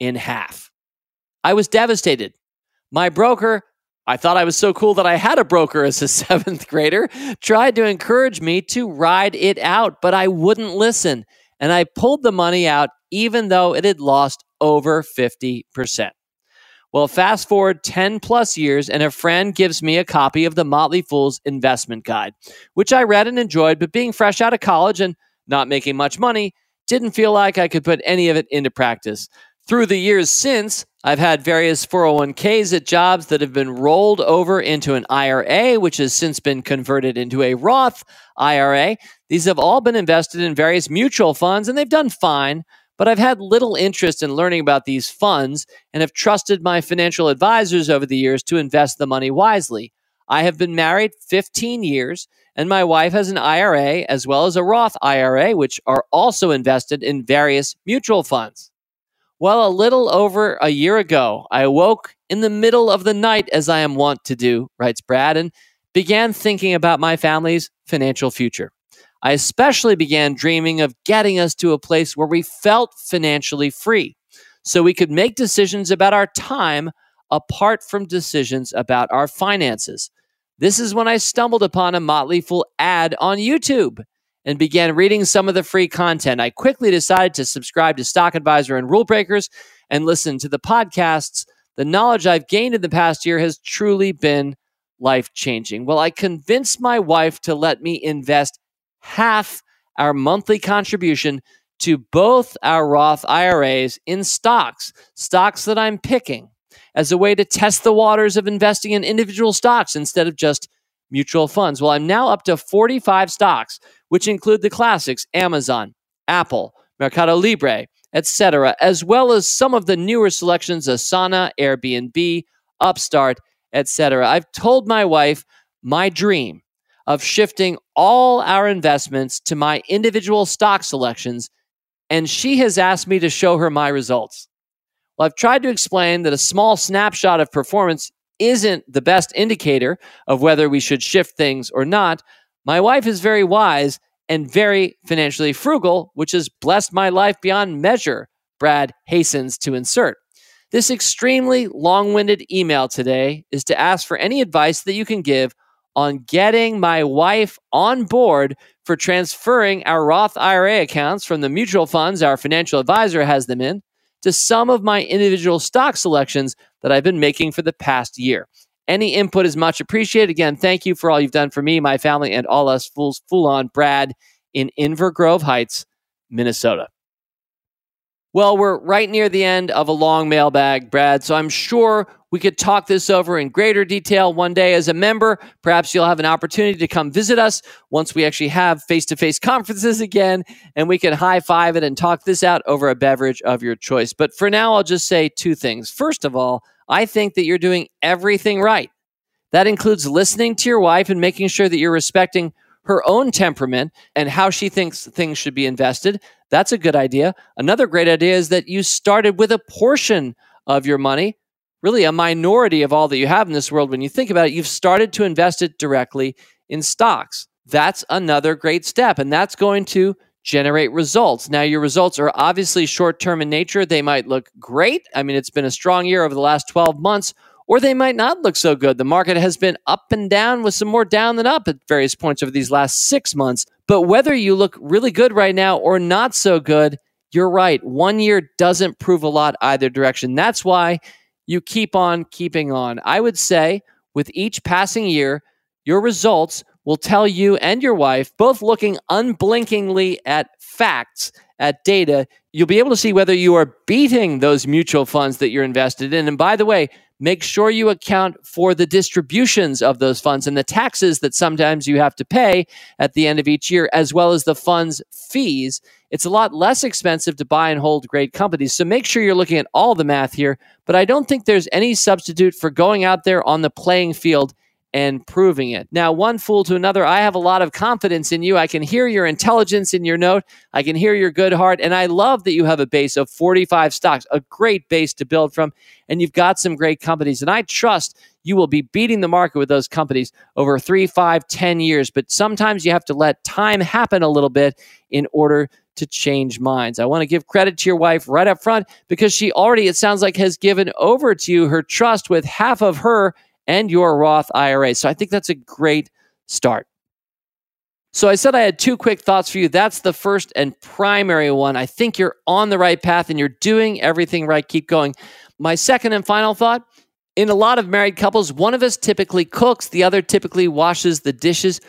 in half. I was devastated. My broker, I thought I was so cool that I had a broker as a seventh grader, tried to encourage me to ride it out, but I wouldn't listen. And I pulled the money out even though it had lost over fifty percent. Well, fast forward ten plus years and a friend gives me a copy of the Motley Fool's Investment Guide, which I read and enjoyed, but being fresh out of college and not making much money, didn't feel like I could put any of it into practice. Through the years since, I've had various four oh one k's at jobs that have been rolled over into an I R A, which has since been converted into a Roth I R A. These have all been invested in various mutual funds and they've done fine. But I've had little interest in learning about these funds and have trusted my financial advisors over the years to invest the money wisely. I have been married fifteen years, and my wife has an I R A as well as a Roth I R A, which are also invested in various mutual funds. Well, a little over a year ago, I awoke in the middle of the night, as I am wont to do, writes Brad, and began thinking about my family's financial future. I especially began dreaming of getting us to a place where we felt financially free so we could make decisions about our time apart from decisions about our finances. This is when I stumbled upon a Motley Fool ad on YouTube and began reading some of the free content. I quickly decided to subscribe to Stock Advisor and Rule Breakers and listen to the podcasts. The knowledge I've gained in the past year has truly been life-changing. Well, I convinced my wife to let me invest half our monthly contribution to both our Roth I R As in stocks, stocks that I'm picking, as a way to test the waters of investing in individual stocks instead of just mutual funds. Well, I'm now up to forty-five stocks, which include the classics, Amazon, Apple, Mercado Libre, et cetera, as well as some of the newer selections, Asana, Airbnb, Upstart, et cetera. I've told my wife my dream of shifting all our investments to my individual stock selections, and she has asked me to show her my results. Well, I've tried to explain that a small snapshot of performance isn't the best indicator of whether we should shift things or not. My wife is very wise and very financially frugal, which has blessed my life beyond measure, Brad hastens to insert. This extremely long-winded email today is to ask for any advice that you can give on getting my wife on board for transferring our Roth I R A accounts from the mutual funds our financial advisor has them in to some of my individual stock selections that I've been making for the past year. Any input is much appreciated. Again, thank you for all you've done for me, my family, and all us fools. Fool on, Brad in Inver Grove Heights, Minnesota. Well, we're right near the end of a long mailbag, Brad, so I'm sure we could talk this over in greater detail one day as a member. Perhaps you'll have an opportunity to come visit us once we actually have face-to-face conferences again, and we can high-five it and talk this out over a beverage of your choice. But for now, I'll just say two things. First of all, I think that you're doing everything right. That includes listening to your wife and making sure that you're respecting her own temperament and how she thinks things should be invested. That's a good idea. Another great idea is that you started with a portion of your money, really a minority of all that you have in this world. When you think about it, you've started to invest it directly in stocks. That's another great step, and that's going to generate results. Now, your results are obviously short-term in nature. They might look great. I mean, it's been a strong year over the last twelve months, or they might not look so good. The market has been up and down with some more down than up at various points over these last six months. But whether you look really good right now or not so good, you're right. One year doesn't prove a lot either direction. That's why you keep on keeping on. I would say with each passing year, your results will tell you and your wife, both looking unblinkingly at facts, at data, you'll be able to see whether you are beating those mutual funds that you're invested in. And by the way, make sure you account for the distributions of those funds and the taxes that sometimes you have to pay at the end of each year, as well as the fund's fees. It's a lot less expensive to buy and hold great companies. So make sure you're looking at all the math here. But I don't think there's any substitute for going out there on the playing field and proving it. Now, one fool to another, I have a lot of confidence in you. I can hear your intelligence in your note. I can hear your good heart. And I love that you have a base of forty-five stocks, a great base to build from. And you've got some great companies. And I trust you will be beating the market with those companies over three, five, ten years. But sometimes you have to let time happen a little bit in order to change minds. I want to give credit to your wife right up front because she already, it sounds like, has given over to you her trust with half of her and your Roth I R A. So I think that's a great start. So I said I had two quick thoughts for you. That's the first and primary one. I think you're on the right path and you're doing everything right. Keep going. My second and final thought, in a lot of married couples, one of us typically cooks, the other typically washes the dishes.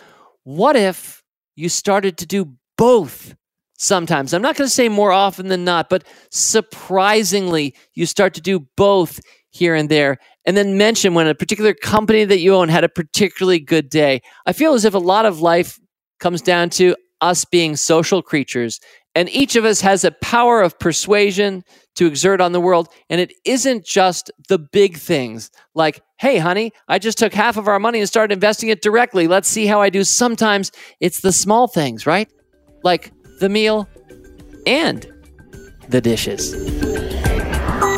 What if you started to do both? Sometimes, I'm not going to say more often than not, but surprisingly, you start to do both here and there. And then mention when a particular company that you own had a particularly good day. I feel as if a lot of life comes down to us being social creatures. And each of us has a power of persuasion to exert on the world. And it isn't just the big things like, hey, honey, I just took half of our money and started investing it directly. Let's see how I do. Sometimes it's the small things, right? Like the meal, and the dishes.